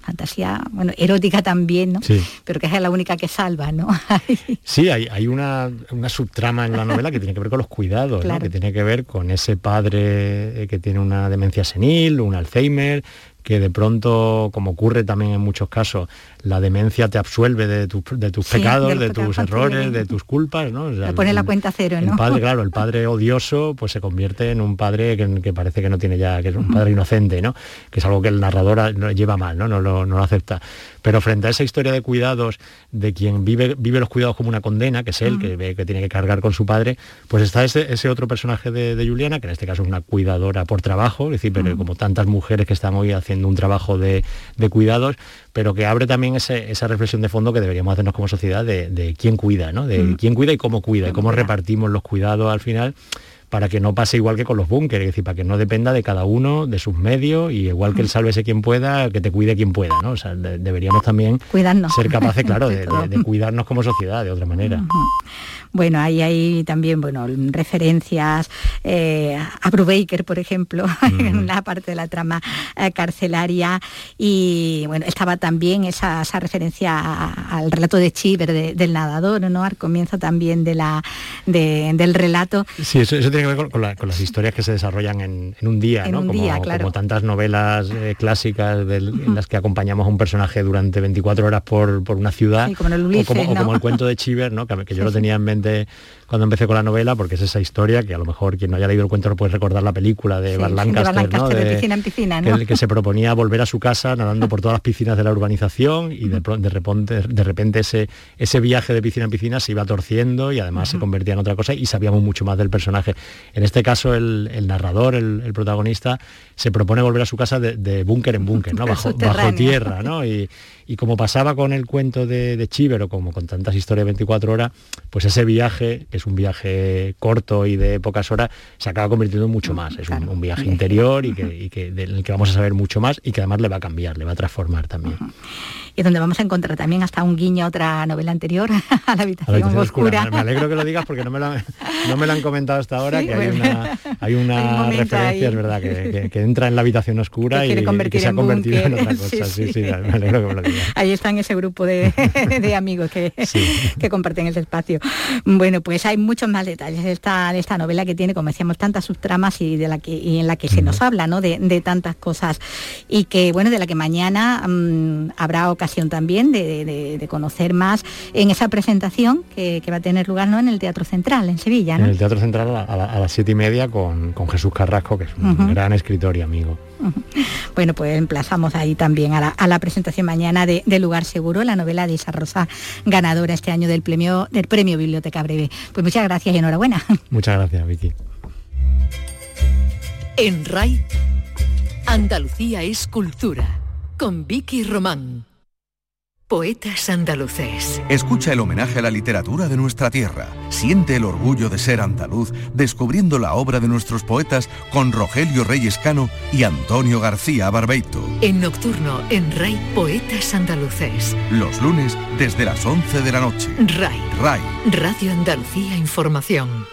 erótica también, ¿no? Sí. Pero que es la única que salva, ¿no? Sí, hay una subtrama en la novela que tiene que ver con los cuidados, claro, ¿no? Que tiene que ver con ese padre que tiene una demencia senil, un Alzheimer, que de pronto, como ocurre también en muchos casos, la demencia te absuelve de tus pecados, de tus errores, de tus culpas, ¿no? O sea, te pone la cuenta cero, ¿no? El padre, claro, el padre odioso pues se convierte en un padre que parece que no tiene ya, que es un padre inocente, ¿no? Que es algo que el narrador lleva mal, ¿no? No lo acepta. Pero frente a esa historia de cuidados, de quien vive los cuidados como una condena, que es él, que tiene que cargar con su padre, pues está ese otro personaje de Juliana, que en este caso es una cuidadora por trabajo, es decir, pero como tantas mujeres que están hoy haciendo un trabajo de cuidados, pero que abre también esa reflexión de fondo que deberíamos hacernos como sociedad de quién cuida, ¿no? De quién cuida y cómo cuida, y cómo repartimos los cuidados al final, para que no pase igual que con los búnkeres, es decir, para que no dependa de cada uno, de sus medios, y igual que el sálvese quien pueda, que te cuide quien pueda, ¿no? O sea, deberíamos también cuidarnos, ser capaces, claro, de cuidarnos como sociedad de otra manera. Bueno, ahí hay también, referencias a Brubaker, por ejemplo, en una parte de la trama carcelaria, y, estaba también esa referencia al relato de Chiver, del nadador, ¿no?, al comienzo también del relato. Sí, eso tiene que ver con las historias que se desarrollan en un día, ¿no? Como tantas novelas clásicas en las que acompañamos a un personaje durante 24 horas por una ciudad, sí, como el Ulises, como el cuento de Chiver, ¿no? que yo lo tenía en mente cuando empecé con la novela, porque es esa historia que a lo mejor quien no haya leído el cuento no puede recordar la película de Burt Lancaster, ¿no? De piscina en piscina, ¿no? Que se proponía volver a su casa nadando por todas las piscinas de la urbanización, y de repente ese viaje de piscina en piscina se iba torciendo y además se convertía en otra cosa, y sabíamos mucho más del personaje. En este caso el narrador, el protagonista, se propone volver a su casa de búnker en búnker, ¿no? bajo tierra, ¿no? Y como pasaba con el cuento de Chiver, o como con tantas historias de 24 horas, pues ese viaje, que es un viaje corto y de pocas horas, se acaba convirtiendo en mucho más. Es un viaje interior y que del que vamos a saber mucho más, y que además le va a cambiar, le va a transformar también. Y donde vamos a encontrar también hasta un guiño a otra novela anterior, a La habitación oscura. Me alegro que lo digas, porque no me lo han comentado hasta ahora, sí, que hay una referencia, ahí. Es verdad, que entra en La habitación oscura y que se ha convertido en otra cosa. Sí, me alegro que me lo digas. Ahí están ese grupo de amigos que comparten el espacio. Bueno, pues hay muchos más detalles de esta novela, que tiene, como decíamos, tantas subtramas y en la que se nos habla, ¿no?, de tantas cosas, y que, de la que mañana habrá ocasión también de conocer más en esa presentación que va a tener lugar, ¿no?, en el Teatro Central, en Sevilla, ¿no? En el Teatro Central a las 7:30 con Jesús Carrasco, que es un gran escritor y amigo. Bueno, pues emplazamos ahí también a la presentación mañana de Lugar Seguro, la novela de Isaac Rosa, ganadora este año del premio Biblioteca Breve. Pues muchas gracias y enhorabuena. Muchas gracias, Vicky. En RAI, Andalucía es cultura, con Vicky Román. Poetas andaluces. Escucha el homenaje a la literatura de nuestra tierra. Siente el orgullo de ser andaluz, descubriendo la obra de nuestros poetas con Rogelio Reyes Cano y Antonio García Barbeito. En Nocturno, en RAI, Poetas andaluces. Los lunes desde las 11 de la noche. RAI. Radio Andalucía Información.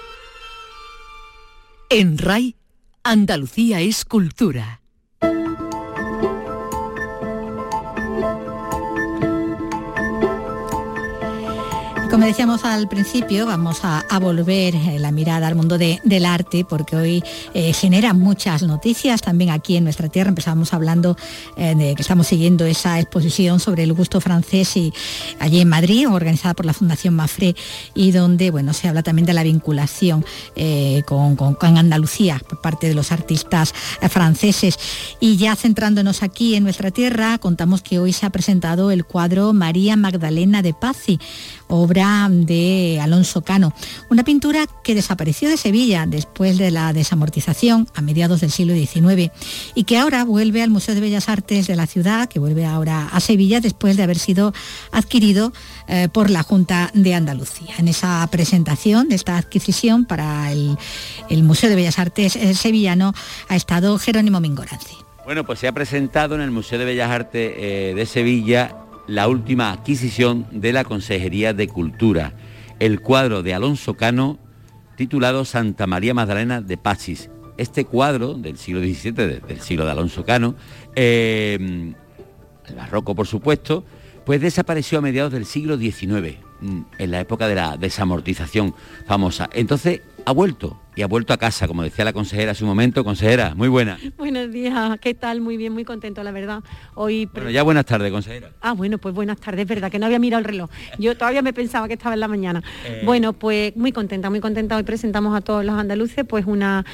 En RAI, Andalucía es cultura. Como decíamos al principio, vamos a volver la mirada al mundo del arte, porque hoy genera muchas noticias también aquí en nuestra tierra. Empezábamos hablando de que estamos siguiendo esa exposición sobre el gusto francés, y allí en Madrid, organizada por la Fundación MAPFRE, y donde se habla también de la vinculación con Andalucía por parte de los artistas franceses. Y ya centrándonos aquí en nuestra tierra, contamos que hoy se ha presentado el cuadro María Magdalena de Pazzi, obra de Alonso Cano, una pintura que desapareció de Sevilla después de la desamortización a mediados del siglo XIX, y que ahora vuelve al Museo de Bellas Artes de la ciudad, que vuelve ahora a Sevilla después de haber sido adquirido por la Junta de Andalucía. En esa presentación de esta adquisición para el Museo de Bellas Artes sevillano ha estado Jerónimo Mingorance. Bueno, pues se ha presentado en el Museo de Bellas Artes de Sevilla la última adquisición de la Consejería de Cultura, el cuadro de Alonso Cano, titulado Santa María Magdalena de Pazzi. Este cuadro del siglo XVII, del siglo de Alonso Cano, el barroco por supuesto, pues desapareció a mediados del siglo XIX, en la época de la desamortización famosa. Entonces ha vuelto y ha vuelto a casa, como decía la consejera hace un momento. Consejera, muy buena. Buenos días, ¿qué tal? Muy bien, muy contento, la verdad. Hoy... Bueno, ya buenas tardes, consejera. Ah, bueno, pues buenas tardes, es verdad, que no había mirado el reloj. Yo todavía me pensaba que estaba en la mañana. Bueno, pues muy contenta, hoy presentamos a todos los andaluces pues una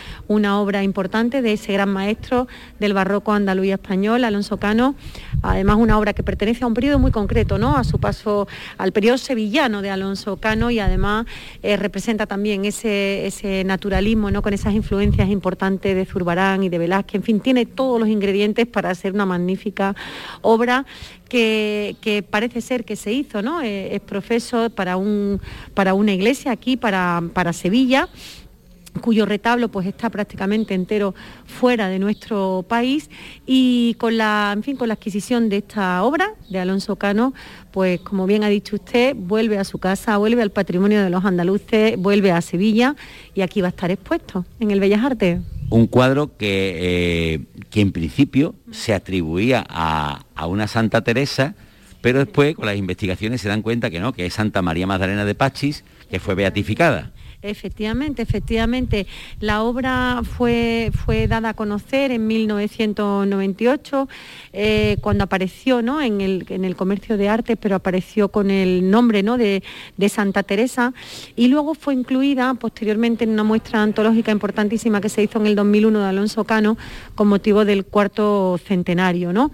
obra importante de ese gran maestro del barroco andaluz y español, Alonso Cano. Además, una obra que pertenece a un periodo muy concreto, ¿no? A su paso al periodo sevillano de Alonso Cano, y además representa también ese naturalismo, ¿no? Con esas influencias importantes de Zurbarán y de Velázquez. En fin, tiene todos los ingredientes para hacer una magnífica obra que parece ser que se hizo, ¿no? Es profeso para una iglesia aquí, para Sevilla, cuyo retablo pues está prácticamente entero fuera de nuestro país, y con la adquisición de esta obra de Alonso Cano, pues como bien ha dicho usted, vuelve a su casa, vuelve al patrimonio de los andaluces, vuelve a Sevilla, y aquí va a estar expuesto en el Bellas Artes. Un cuadro que en principio se atribuía a una Santa Teresa, pero después con las investigaciones se dan cuenta que no, que es Santa María Magdalena de Pazzi, que fue beatificada. Efectivamente. La obra fue dada a conocer en 1998, cuando apareció, ¿no?, en el comercio de arte, pero apareció con el nombre, ¿no?, de Santa Teresa, y luego fue incluida posteriormente en una muestra antológica importantísima que se hizo en el 2001 de Alonso Cano con motivo del 4º centenario, ¿no?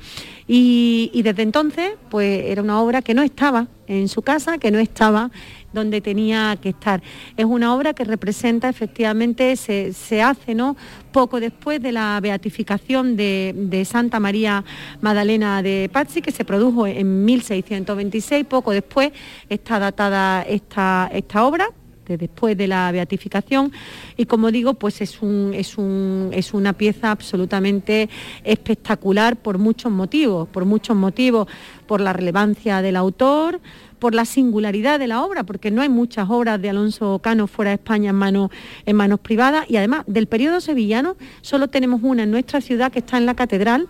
Y desde entonces, pues era una obra que no estaba en su casa, que no estaba donde tenía que estar. Es una obra que representa, efectivamente, se hace, ¿no?, poco después de la beatificación de Santa María Magdalena de Pazzi, que se produjo en 1626, poco después está datada esta obra, después de la beatificación, y como digo, pues es una pieza absolutamente espectacular por muchos motivos, por la relevancia del autor, por la singularidad de la obra, porque no hay muchas obras de Alonso Cano fuera de España en manos privadas, y además del periodo sevillano solo tenemos una en nuestra ciudad, que está en la catedral,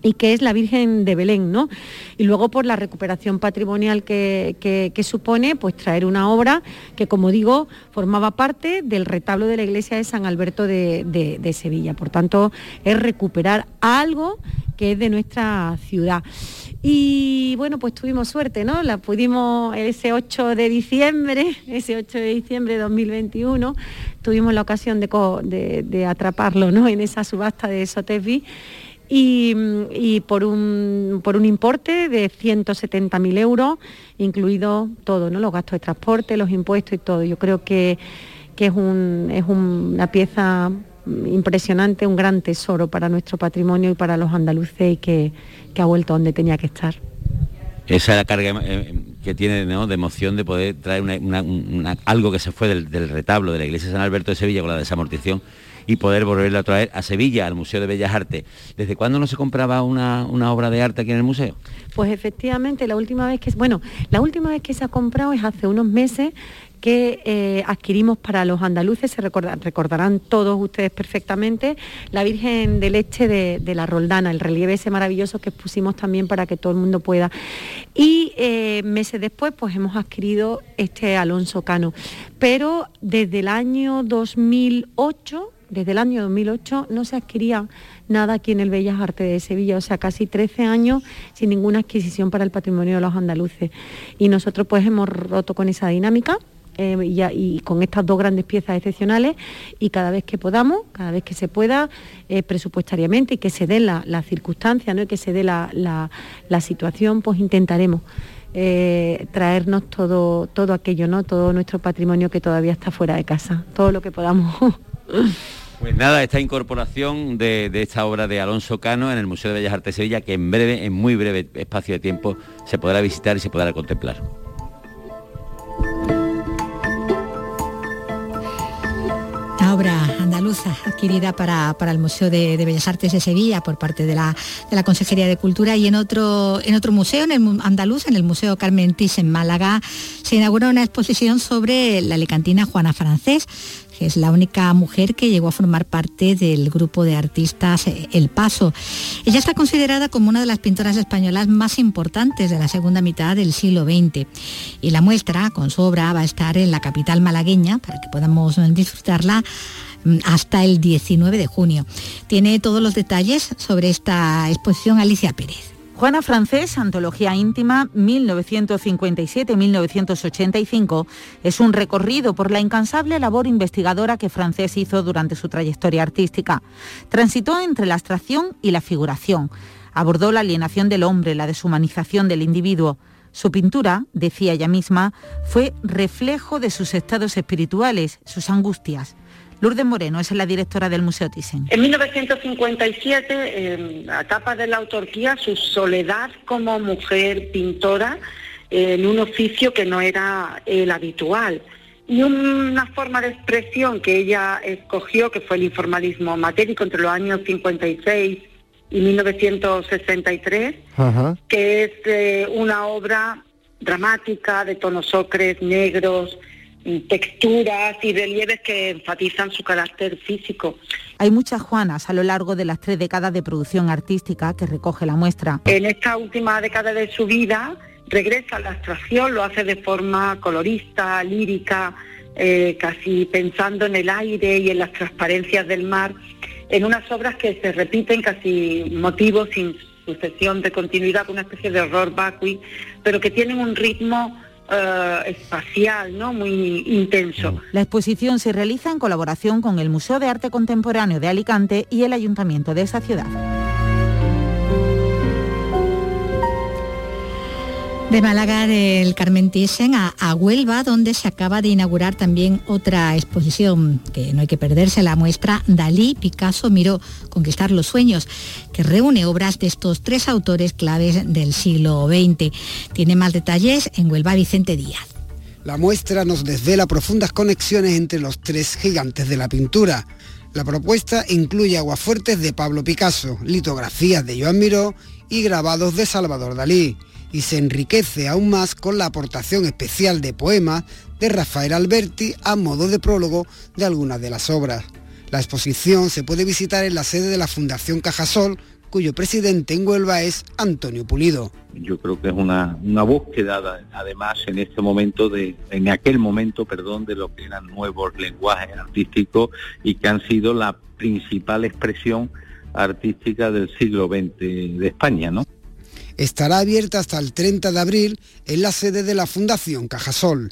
y que es la Virgen de Belén, ¿no? Y luego por la recuperación patrimonial que supone pues traer una obra que, como digo, formaba parte del retablo de la iglesia de San Alberto de Sevilla. Por tanto, es recuperar algo que es de nuestra ciudad. Y bueno, pues tuvimos suerte, ¿no? La pudimos ese 8 de diciembre de 2021, tuvimos la ocasión de atraparlo, ¿no?, en esa subasta de Sotheby's. Y por un importe de 170.000 euros, incluido todo, ¿no?, los gastos de transporte, los impuestos y todo. Yo creo que es una pieza impresionante, un gran tesoro para nuestro patrimonio y para los andaluces, y que ha vuelto donde tenía que estar. Esa es la carga que tiene, ¿no?, de emoción, de poder traer algo que se fue del retablo de la iglesia de San Alberto de Sevilla con la desamortización, y poder volverla a traer a Sevilla, al Museo de Bellas Artes. ¿Desde cuándo no se compraba una obra de arte aquí en el museo? Pues efectivamente, la última vez que se ha comprado es hace unos meses, que adquirimos para los andaluces, recordarán todos ustedes perfectamente, la Virgen de Leche de la Roldana, el relieve ese maravilloso que pusimos también para que todo el mundo pueda. Y meses después pues hemos adquirido este Alonso Cano. Pero desde el año 2008 no se adquiría nada aquí en el Bellas Artes de Sevilla, o sea, casi 13 años sin ninguna adquisición para el patrimonio de los andaluces. Y nosotros pues hemos roto con esa dinámica, y con estas dos grandes piezas excepcionales, y cada vez que podamos, cada vez que se pueda, presupuestariamente, y que se dé la circunstancia, ¿no?, y que se dé la situación, pues intentaremos traernos todo aquello, ¿no?, todo nuestro patrimonio que todavía está fuera de casa, todo lo que podamos. Pues nada, esta incorporación de esta obra de Alonso Cano en el Museo de Bellas Artes de Sevilla, que en muy breve espacio de tiempo se podrá visitar y se podrá contemplar. La obra andaluza adquirida para el Museo de Bellas Artes de Sevilla por parte de la Consejería de Cultura, y en otro museo, en el andaluz, en el Museo Carmen Thyssen en Málaga, se inauguró una exposición sobre la alicantina Juana Francés, que es la única mujer que llegó a formar parte del grupo de artistas El Paso. Ella está considerada como una de las pintoras españolas más importantes de la segunda mitad del siglo XX. Y la muestra, con su obra, va a estar en la capital malagueña, para que podamos disfrutarla, hasta el 19 de junio. Tiene todos los detalles sobre esta exposición Alicia Pérez. Juana Francés, Antología Íntima 1957-1985, es un recorrido por la incansable labor investigadora que Francés hizo durante su trayectoria artística. Transitó entre la abstracción y la figuración. Abordó la alienación del hombre, la deshumanización del individuo. Su pintura, decía ella misma, fue reflejo de sus estados espirituales, sus angustias. Lourdes Moreno es la directora del Museo Thyssen. En 1957, a capa de la autarquía, su soledad como mujer pintora en un oficio que no era el habitual. Y una forma de expresión que ella escogió, que fue el informalismo matérico entre los años 56 y 1963, ajá, que es una obra dramática de tonos ocres, negros, texturas y relieves que enfatizan su carácter físico. Hay muchas Juanas a lo largo de las 3 décadas de producción artística que recoge la muestra. En esta última década de su vida regresa a la abstracción, lo hace de forma colorista, lírica, casi pensando en el aire y en las transparencias del mar, en unas obras que se repiten casi motivos sin sucesión de continuidad, una especie de horror vacui, pero que tienen un ritmo espacial, ¿no?, muy intenso. La exposición se realiza en colaboración con el Museo de Arte Contemporáneo de Alicante y el Ayuntamiento de esa ciudad. De Málaga, del Carmen Thyssen a Huelva, donde se acaba de inaugurar también otra exposición que no hay que perderse, la muestra Dalí, Picasso, Miró, Conquistar los sueños, que reúne obras de estos 3 autores claves del siglo XX. Tiene más detalles en Huelva Vicente Díaz. La muestra nos desvela profundas conexiones entre los 3 gigantes de la pintura. La propuesta incluye aguafuertes de Pablo Picasso, litografías de Joan Miró y grabados de Salvador Dalí, y se enriquece aún más con la aportación especial de poemas de Rafael Alberti a modo de prólogo de algunas de las obras. La exposición se puede visitar en la sede de la Fundación Cajasol, cuyo presidente en Huelva es Antonio Pulido. Yo creo que es una búsqueda, además, en este momento, en aquel momento, de lo que eran nuevos lenguajes artísticos y que han sido la principal expresión artística del siglo XX de España, ¿no? Estará abierta hasta el 30 de abril en la sede de la Fundación Cajasol.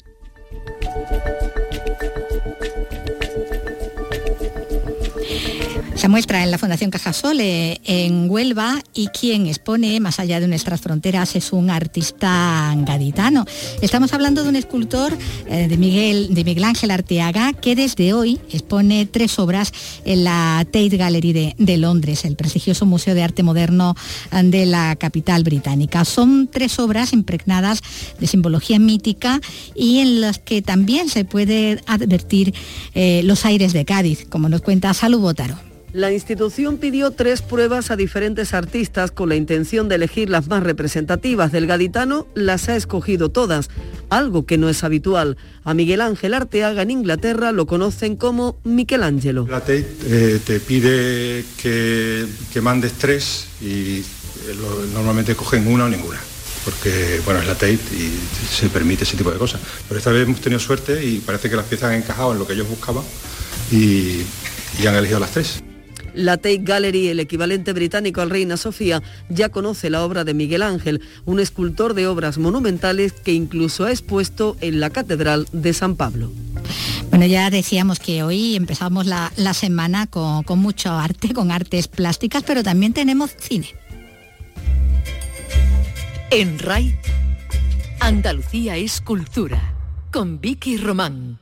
Se muestra en la Fundación Cajasol en Huelva, y quien expone más allá de nuestras fronteras es un artista gaditano. Estamos hablando de un escultor de Miguel Ángel Arteaga, que desde hoy expone 3 obras en la Tate Gallery de Londres, el prestigioso Museo de Arte Moderno de la capital británica. Son 3 obras impregnadas de simbología mítica y en las que también se puede advertir los aires de Cádiz, como nos cuenta Salud Botaro. La institución pidió 3 pruebas a diferentes artistas con la intención de elegir las más representativas. Del gaditano las ha escogido todas, algo que no es habitual. A Miguel Ángel Arteaga en Inglaterra lo conocen como Michelangelo. La Tate te pide que mandes 3 y normalmente cogen una o ninguna, porque bueno, es la Tate y se permite ese tipo de cosas. Pero esta vez hemos tenido suerte y parece que las piezas han encajado en lo que ellos buscaban y han elegido las 3. La Tate Gallery, el equivalente británico al Reina Sofía, ya conoce la obra de Miguel Ángel, un escultor de obras monumentales que incluso ha expuesto en la Catedral de San Pablo. Bueno, ya decíamos que hoy empezamos la semana con mucho arte, con artes plásticas, pero también tenemos cine. En RAI, Andalucía es cultura, con Vicky Román.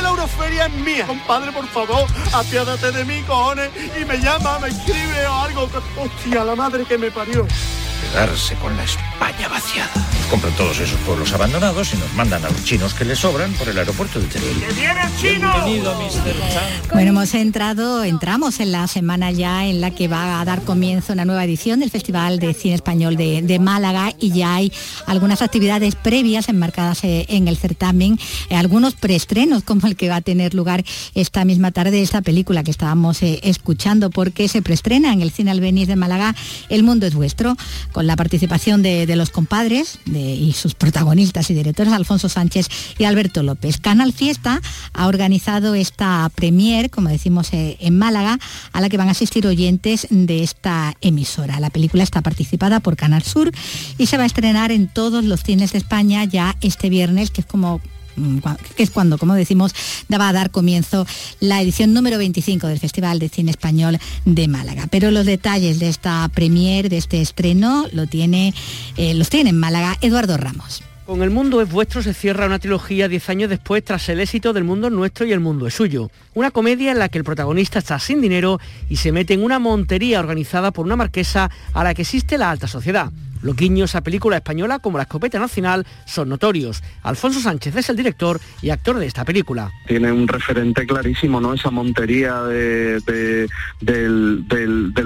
la feria es mía. Compadre, por favor, apiádate de mí, cojones, y me llama, me escribe o algo. Hostia, la madre que me parió. Quedarse con la España vaciada. Nos compran todos esos pueblos abandonados y nos mandan a los chinos que les sobran por el aeropuerto de Teruel. ¡Que viene el chino! Bienvenido, Mr. Chan. Bueno, entramos en la semana ya en la que va a dar comienzo una nueva edición del Festival de Cine Español de Málaga, y ya hay algunas actividades previas enmarcadas en el certamen, algunos preestrenos como el que va a tener lugar esta misma tarde, esta película que estábamos escuchando, porque se preestrena en el Cine Albéniz de Málaga El Mundo es Vuestro, con la participación de los compadres y sus protagonistas y directores Alfonso Sánchez y Alberto López. Canal Fiesta ha organizado esta premier, como decimos, en Málaga, a la que van a asistir oyentes de esta emisora. La película está participada por Canal Sur y se va a estrenar en todos los cines de España ya este viernes, que es cuando, como decimos, va a dar comienzo la edición número 25 del Festival de Cine Español de Málaga. Pero los detalles de esta premier, de este estreno, los tiene en Málaga Eduardo Ramos. Con El Mundo es Vuestro se cierra una trilogía 10 años después, tras el éxito del Mundo es Nuestro y El Mundo es Suyo. Una comedia en la que el protagonista está sin dinero y se mete en una montería organizada por una marquesa a la que existe la alta sociedad. Los guiños a película española como La Escopeta Nacional son notorios. Alfonso Sánchez es el director y actor de esta película. Tiene un referente clarísimo, ¿no? Esa montería del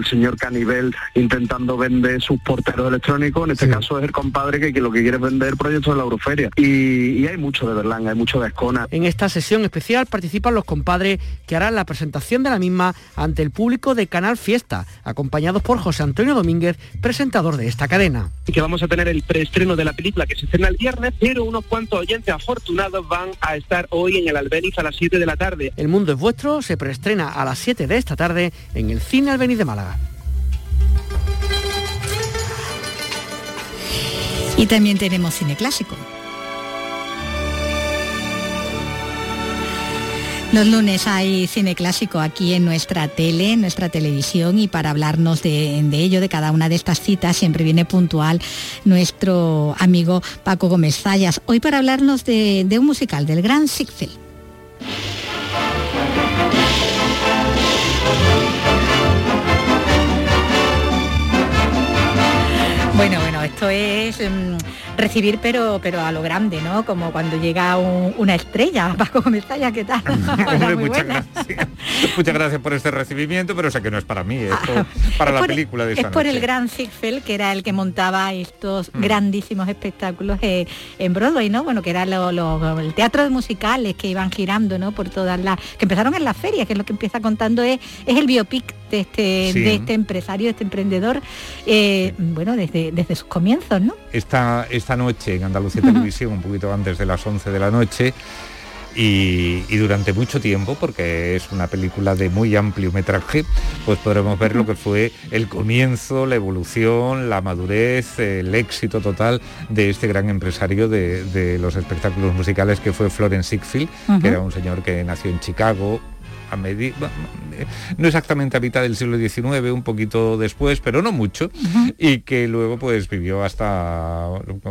señor Canibel intentando vender sus porteros electrónicos. En este caso es el compadre que lo que quiere es vender proyectos de la Euroferia. Y hay mucho de Berlanga, hay mucho de Ascona. En esta sesión especial participan los compadres, que harán la presentación de la misma ante el público de Canal Fiesta, acompañados por José Antonio Domínguez, presentador de esta cadena. Que vamos a tener el preestreno de la película, que se estrena el viernes, pero unos cuantos oyentes afortunados van a estar hoy en el Albéniz a las 7 de la tarde. El Mundo es Vuestro se preestrena a las 7 de esta tarde en el Cine Albéniz de Málaga. Y también tenemos cine clásico. Los lunes hay cine clásico aquí en nuestra tele, en nuestra televisión, y para hablarnos de ello, de cada una de estas citas, siempre viene puntual nuestro amigo Paco Gómez Zayas. Hoy para hablarnos de un musical, del gran Ziegfeld. Bueno, esto es recibir pero a lo grande, ¿no? Como cuando llega una estrella. Paco Gómez Zayas, ¿qué tal? Hombre, muchas gracias. Muchas gracias por este recibimiento, pero sé que no es para mí, es para la película de esta noche. Es por el gran Ziegfeld, que era el que montaba estos grandísimos espectáculos en Broadway, ¿no? Bueno, que era el teatro de musicales que iban girando, ¿no? Por todas las... que empezaron en las ferias, que es lo que empieza contando, es el biopic de este empresario, de este emprendedor, bueno, desde sus comienzos, ¿no? Esta noche en Andalucía Televisión, un poquito antes de las 11 de la noche, y durante mucho tiempo, porque es una película de muy amplio metraje, pues podremos ver lo que fue el comienzo, la evolución, la madurez, el éxito total de este gran empresario de los espectáculos musicales, que fue Florenz Ziegfeld, que era un señor que nació en Chicago, no exactamente a mitad del siglo XIX, un poquito después, pero no mucho, y que luego pues vivió hasta,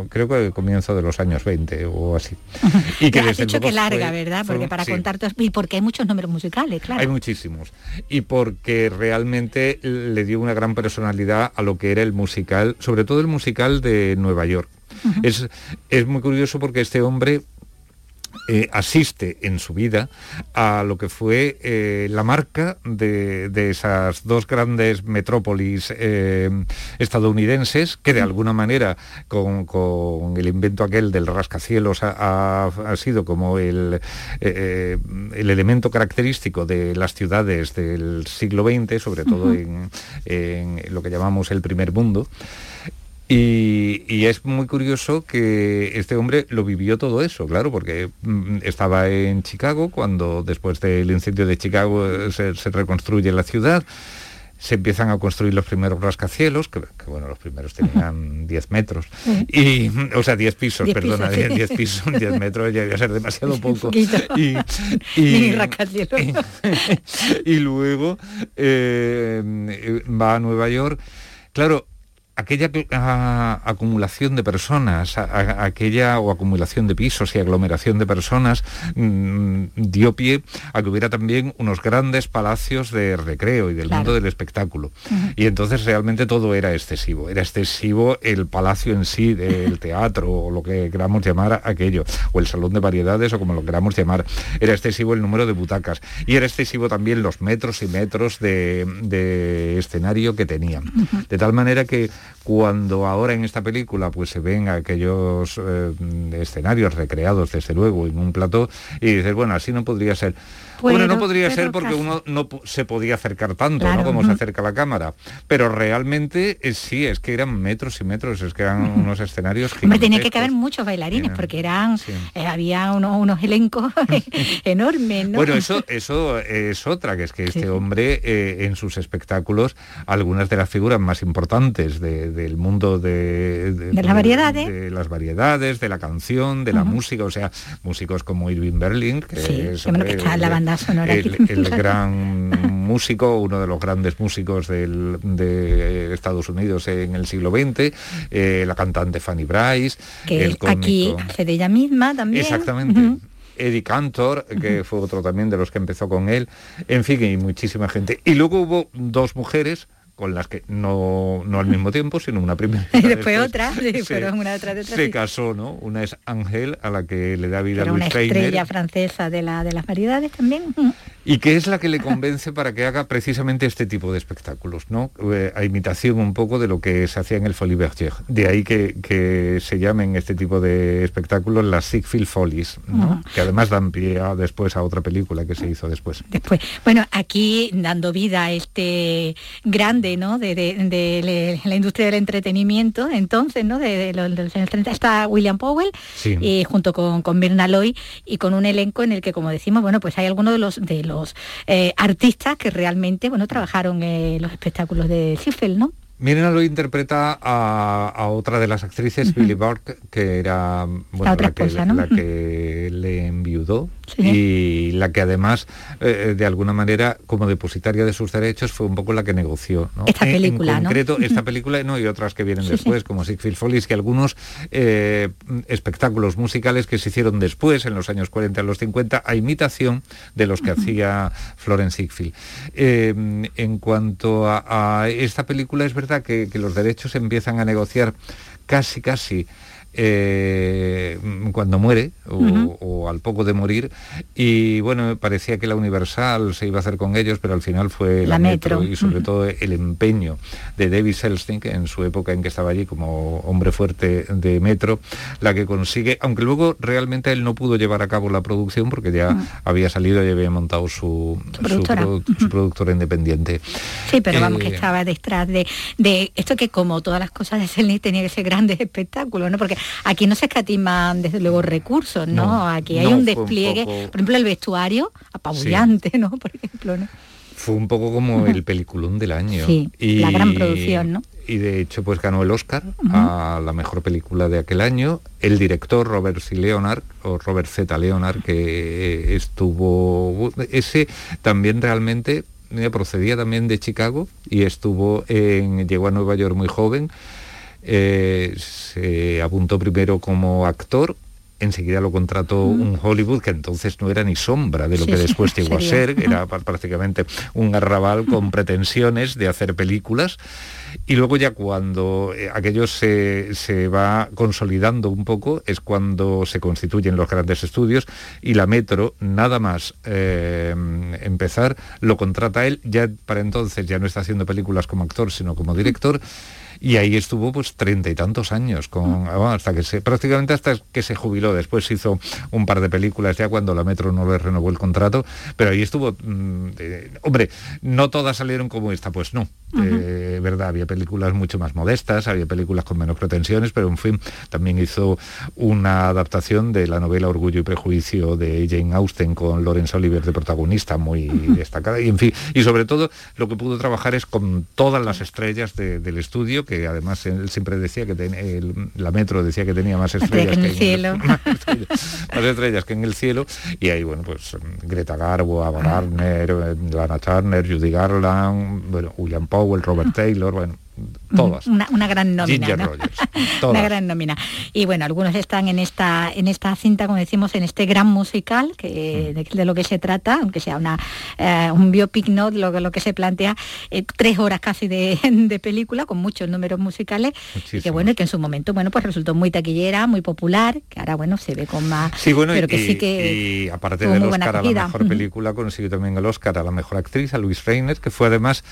creo que el comienzo de los años 20 o así. Y que has dicho que larga, ¿verdad? Porque para contar todo, y porque hay muchos números musicales, claro. Hay muchísimos, y porque realmente le dio una gran personalidad a lo que era el musical, sobre todo el musical de Nueva York. Es muy curioso porque este hombre... asiste en su vida a lo que fue la marca de esas dos grandes metrópolis estadounidenses, que de alguna manera con el invento aquel del rascacielos ha sido como el elemento característico de las ciudades del siglo XX, sobre todo en lo que llamamos el primer mundo. Y es muy curioso que este hombre lo vivió todo eso, claro, porque estaba en Chicago cuando después del incendio de Chicago se reconstruye la ciudad. Se empiezan a construir los primeros rascacielos, que bueno, los primeros tenían 10 metros, y, o sea, 10 pisos, perdona, 10 pisos, 10 metros ya iba a ser demasiado poco. Y luego va a Nueva York, claro. aquella acumulación de personas, aquella o acumulación de pisos y aglomeración de personas dio pie a que hubiera también unos grandes palacios de recreo y del mundo del espectáculo. Uh-huh. Y entonces realmente todo era excesivo. Era excesivo el palacio en sí, del teatro, o lo que queramos llamar aquello, o el salón de variedades, o como lo queramos llamar. Era excesivo el número de butacas. Y era excesivo también los metros y metros de escenario que tenían. Uh-huh. De tal manera que cuando ahora en esta película pues se ven aquellos escenarios recreados, desde luego, en un plató, y dices, bueno, así no podría ser. Bueno, no podría ser porque casi uno no se podía acercar tanto, claro, ¿no? Como se acerca la cámara. Pero realmente sí, es que eran metros y metros, es que eran unos escenarios gigantescos. Hombre, tenía que caber muchos bailarines, porque eran había unos elencos enormes, ¿no? Bueno, eso es otra, que es que este hombre, en sus espectáculos, algunas de las figuras más importantes del mundo de las variedades, de la canción, de la música, o sea, músicos como Irving Berlin, que es que está la banda sonora, el gran músico, uno de los grandes músicos de Estados Unidos en el siglo XX, la cantante Fanny Brice, que el cómico, aquí hace de ella misma también. Exactamente. Uh-huh. Eddie Cantor, que fue otro también de los que empezó con él, en fin, y muchísima gente. Y luego hubo dos mujeres con las que no al mismo tiempo, sino una primera y después otra, fueron una detrás de otra. Se casó, ¿no? Una es Ángel, a la que le da vida Luise Rainer. Una estrella francesa de las variedades también. Y que es la que le convence para que haga precisamente este tipo de espectáculos, ¿no? A imitación un poco de lo que se hacía en el Folies Bergère. De ahí que se llamen este tipo de espectáculos las Ziegfeld Follies, ¿no? Que además dan pie después a otra película que se hizo después. Bueno, aquí dando vida a este grande, ¿no? De la industria del entretenimiento, entonces, ¿no? De los años 30 está William Powell, junto con Myrna Loy, y con un elenco en el que, como decimos, bueno, pues hay algunos de los artistas que realmente, bueno, trabajaron los espectáculos de Ziegfeld, ¿no? Myrna Loy interpreta a otra de las actrices, Billy Burke, que era la que le enviudó y la que además, de alguna manera, como depositaria de sus derechos, fue un poco la que negoció, ¿no? Esta película, en concreto, esta película y otras que vienen después, como Ziegfeld Follies, que algunos espectáculos musicales que se hicieron después, en los años 40 a los 50, a imitación de los que hacía Florenz Ziegfeld. En cuanto a esta película, es verdad que los derechos se empiezan a negociar casi cuando muere o al poco de morir, y bueno, parecía que la Universal se iba a hacer con ellos, pero al final fue la Metro y sobre todo el empeño de David Selznick, en su época en que estaba allí como hombre fuerte de Metro, la que consigue, aunque luego realmente él no pudo llevar a cabo la producción porque ya había salido y había montado su productora independiente. Sí, pero vamos, que estaba detrás de esto, que como todas las cosas de Selznick tenía que ser grandes espectáculos, ¿no? Porque aquí no se escatiman, desde luego, recursos, ¿no? Aquí hay un despliegue, por ejemplo, el vestuario, apabullante, ¿no? Por ejemplo, ¿no? Fue un poco como el peliculón del año. Sí, y la gran producción, ¿no? Y de hecho, pues ganó el Oscar a la mejor película de aquel año. El director Robert Z. Leonard, que estuvo... Ese también realmente procedía también de Chicago y llegó a Nueva York muy joven. Se apuntó primero como actor, enseguida lo contrató un Hollywood que entonces no era ni sombra de lo que después llegó a ser, era prácticamente un arrabal con pretensiones de hacer películas. Y luego ya cuando aquello se va consolidando un poco es cuando se constituyen los grandes estudios, y la Metro, nada más empezar, lo contrata él. Ya para entonces ya no está haciendo películas como actor, sino como director, y ahí estuvo pues 30 y tantos años, prácticamente hasta que se jubiló. Después hizo un par de películas ya cuando la Metro no le renovó el contrato, pero ahí estuvo. Hombre, no todas salieron como esta, pues no, verdad, había películas mucho más modestas, había películas con menos pretensiones, pero en fin, también hizo una adaptación de la novela Orgullo y Prejuicio de Jane Austen con Laurence Olivier de protagonista, muy destacada, y en fin, y sobre todo lo que pudo trabajar es con todas las estrellas del estudio, que además él siempre decía que la Metro decía que tenía más estrellas que en el cielo. Más estrellas que en el cielo, y ahí, bueno, pues Greta Garbo, Ava Gardner, Lana Turner, Judy Garland, bueno, William Powell, Robert Taylor, bueno... todas. Una gran nómina, Ginger, ¿no? Rogers, todas. Una gran nómina. Y bueno, algunos están en esta cinta, como decimos, en este gran musical, que de lo que se trata, aunque sea un biopic, ¿no? Lo que se plantea, 3 horas casi de película, con muchos números musicales, y que bueno, y que en su momento, bueno, pues resultó muy taquillera, muy popular, que ahora, bueno, se ve con más... Sí, bueno, pero y aparte del Oscar a la mejor película, consiguió también el Oscar a la mejor actriz, a Luise Rainer, que fue además,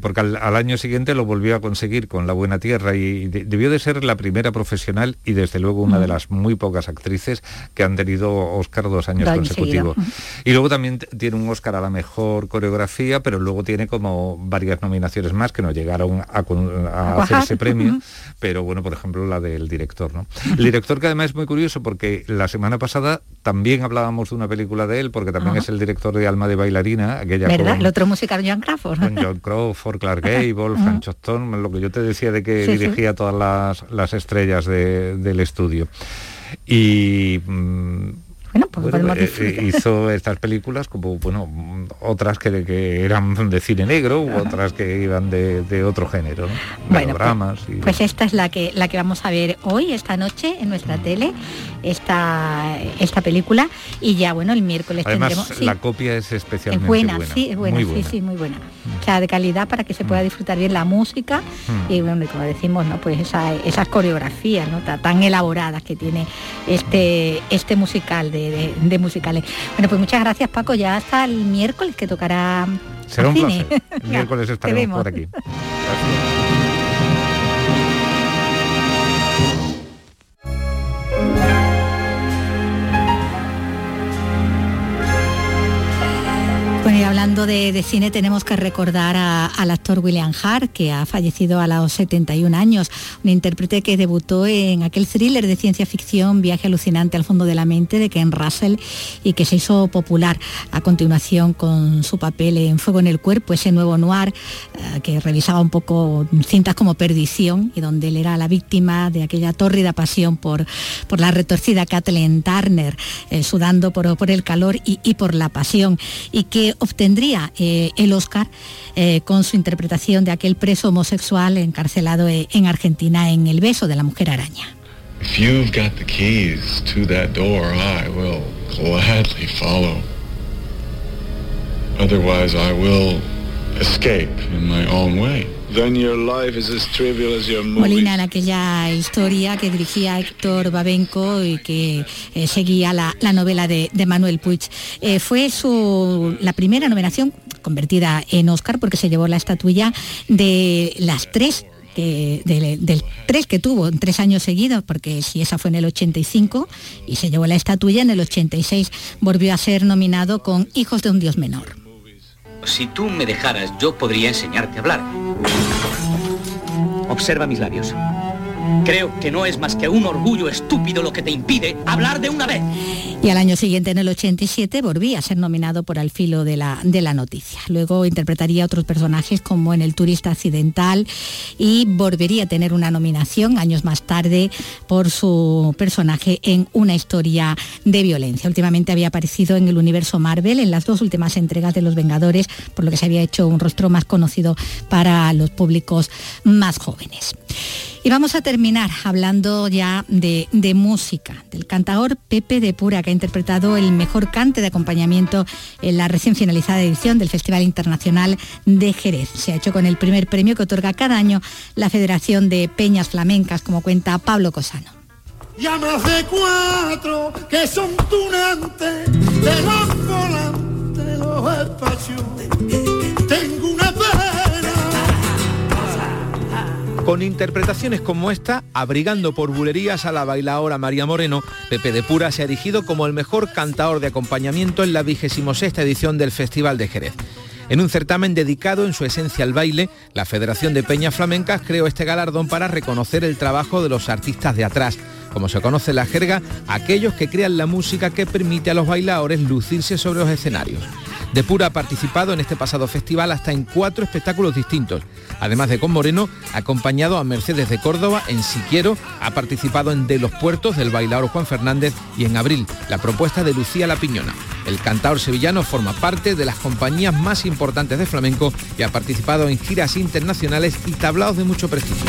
porque al año siguiente lo volvió a conseguir con La buena tierra, y debió de ser la primera profesional y desde luego una de las muy pocas actrices que han tenido Oscar 2 años consecutivos. Y luego también tiene un Oscar a la mejor coreografía, pero luego tiene como varias nominaciones más que no llegaron a hacer ese premio, pero bueno, por ejemplo, la del director, ¿no? El director, que además es muy curioso porque la semana pasada también hablábamos de una película de él, porque también es el director de Alma de bailarina, aquella, ¿verdad? Con, el otro musical, Joan Crawford. Con Joan Crawford, Clark Gable, Frank Chotton, lo que yo te decía de que dirigía todas las estrellas del estudio. Y... bueno, pues bueno, hizo estas películas como, bueno, otras que eran de cine negro, u otras que iban de otro género, ¿no? Bueno, melodramas. Pues esta es la que vamos a ver hoy, esta noche, en nuestra tele, esta película, y ya, bueno, el miércoles además tendremos... la copia es especialmente buena. Sí, es buena, muy buena. Sí, muy buena. O sea, de calidad para que se pueda disfrutar bien la música, y bueno, como decimos, ¿no? Pues esas coreografías, ¿no? Tan elaboradas que tiene este musical de musicales. Bueno, pues muchas gracias, Paco. Ya hasta el miércoles, que tocará. Será un cine. Placer. El miércoles estaremos por aquí. Bueno, y hablando de cine, tenemos que recordar al actor William Hart, que ha fallecido a los 71 años, un intérprete que debutó en aquel thriller de ciencia ficción, Viaje alucinante al fondo de la mente, de Ken Russell, y que se hizo popular a continuación con su papel en Fuego en el cuerpo, ese nuevo noir que revisaba un poco cintas como Perdición, y donde él era la víctima de aquella tórrida pasión por la retorcida Kathleen Turner, sudando por el calor y por la pasión, y que obtendría el Oscar con su interpretación de aquel preso homosexual encarcelado en Argentina en El beso de la mujer araña. If you've got the keys to that door, I will gladly follow. Otherwise, I will escape in my own way. Then your life is as trivial as your movies. Molina, en aquella historia que dirigía Héctor Babenco y que seguía la novela de Manuel Puig. Fue la primera nominación convertida en Oscar, porque se llevó la estatuilla de las 3 del 3 que tuvo en 3 años seguidos, porque si esa fue en el 85 y se llevó la estatuilla, en el 86 volvió a ser nominado con Hijos de un Dios Menor. Si tú me dejaras, yo podría enseñarte a hablar. Observa mis labios. Creo que no es más que un orgullo estúpido lo que te impide hablar de una vez. Y al año siguiente, en el 87, volvía a ser nominado por Al filo de la noticia. Luego interpretaría otros personajes como en El turista accidental, y volvería a tener una nominación años más tarde por su personaje en Una historia de violencia. Últimamente había aparecido en el universo Marvel en las 2 últimas entregas de Los Vengadores, por lo que se había hecho un rostro más conocido para los públicos más jóvenes. Y vamos a terminar hablando ya de música, del cantador Pepe de Pura, que ha interpretado el mejor cante de acompañamiento en la recién finalizada edición del Festival Internacional de Jerez. Se ha hecho con el primer premio que otorga cada año la Federación de Peñas Flamencas, como cuenta Pablo Cosano. Ya más de 4 que son tunantes, de los volantes, los espacios, tengo una pena. Con interpretaciones como esta, abrigando por bulerías a la bailaora María Moreno, Pepe de Pura se ha erigido como el mejor cantador de acompañamiento en la 26ª edición del Festival de Jerez. En un certamen dedicado en su esencia al baile, la Federación de Peñas Flamencas creó este galardón para reconocer el trabajo de los artistas de atrás, como se conoce en la jerga, aquellos que crean la música que permite a los bailadores lucirse sobre los escenarios. De Pura ha participado en este pasado festival hasta en 4 espectáculos distintos. Además de con Moreno, ha acompañado a Mercedes de Córdoba en Si Quiero, ha participado en De los Puertos del bailaor Juan Fernández y en Abril, la propuesta de Lucía La Piñona. El cantaor sevillano forma parte de las compañías más importantes de flamenco y ha participado en giras internacionales y tablaos de mucho prestigio.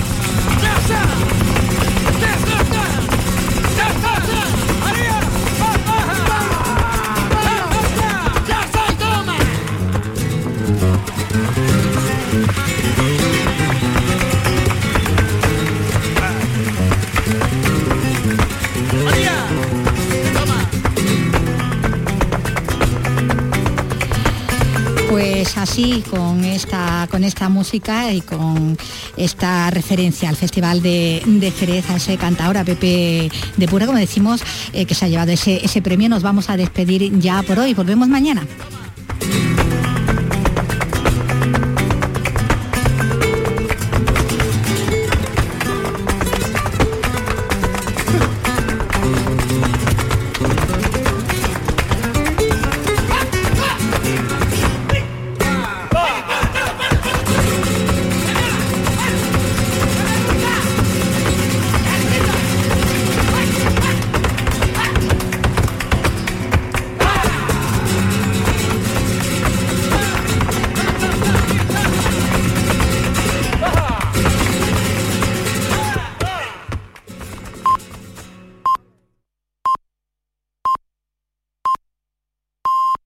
Pues así, con esta música y con esta referencia al Festival de Jerez, a ese cantaor, a Pepe de Pura, como decimos, que se ha llevado ese premio, nos vamos a despedir ya por hoy. Volvemos mañana.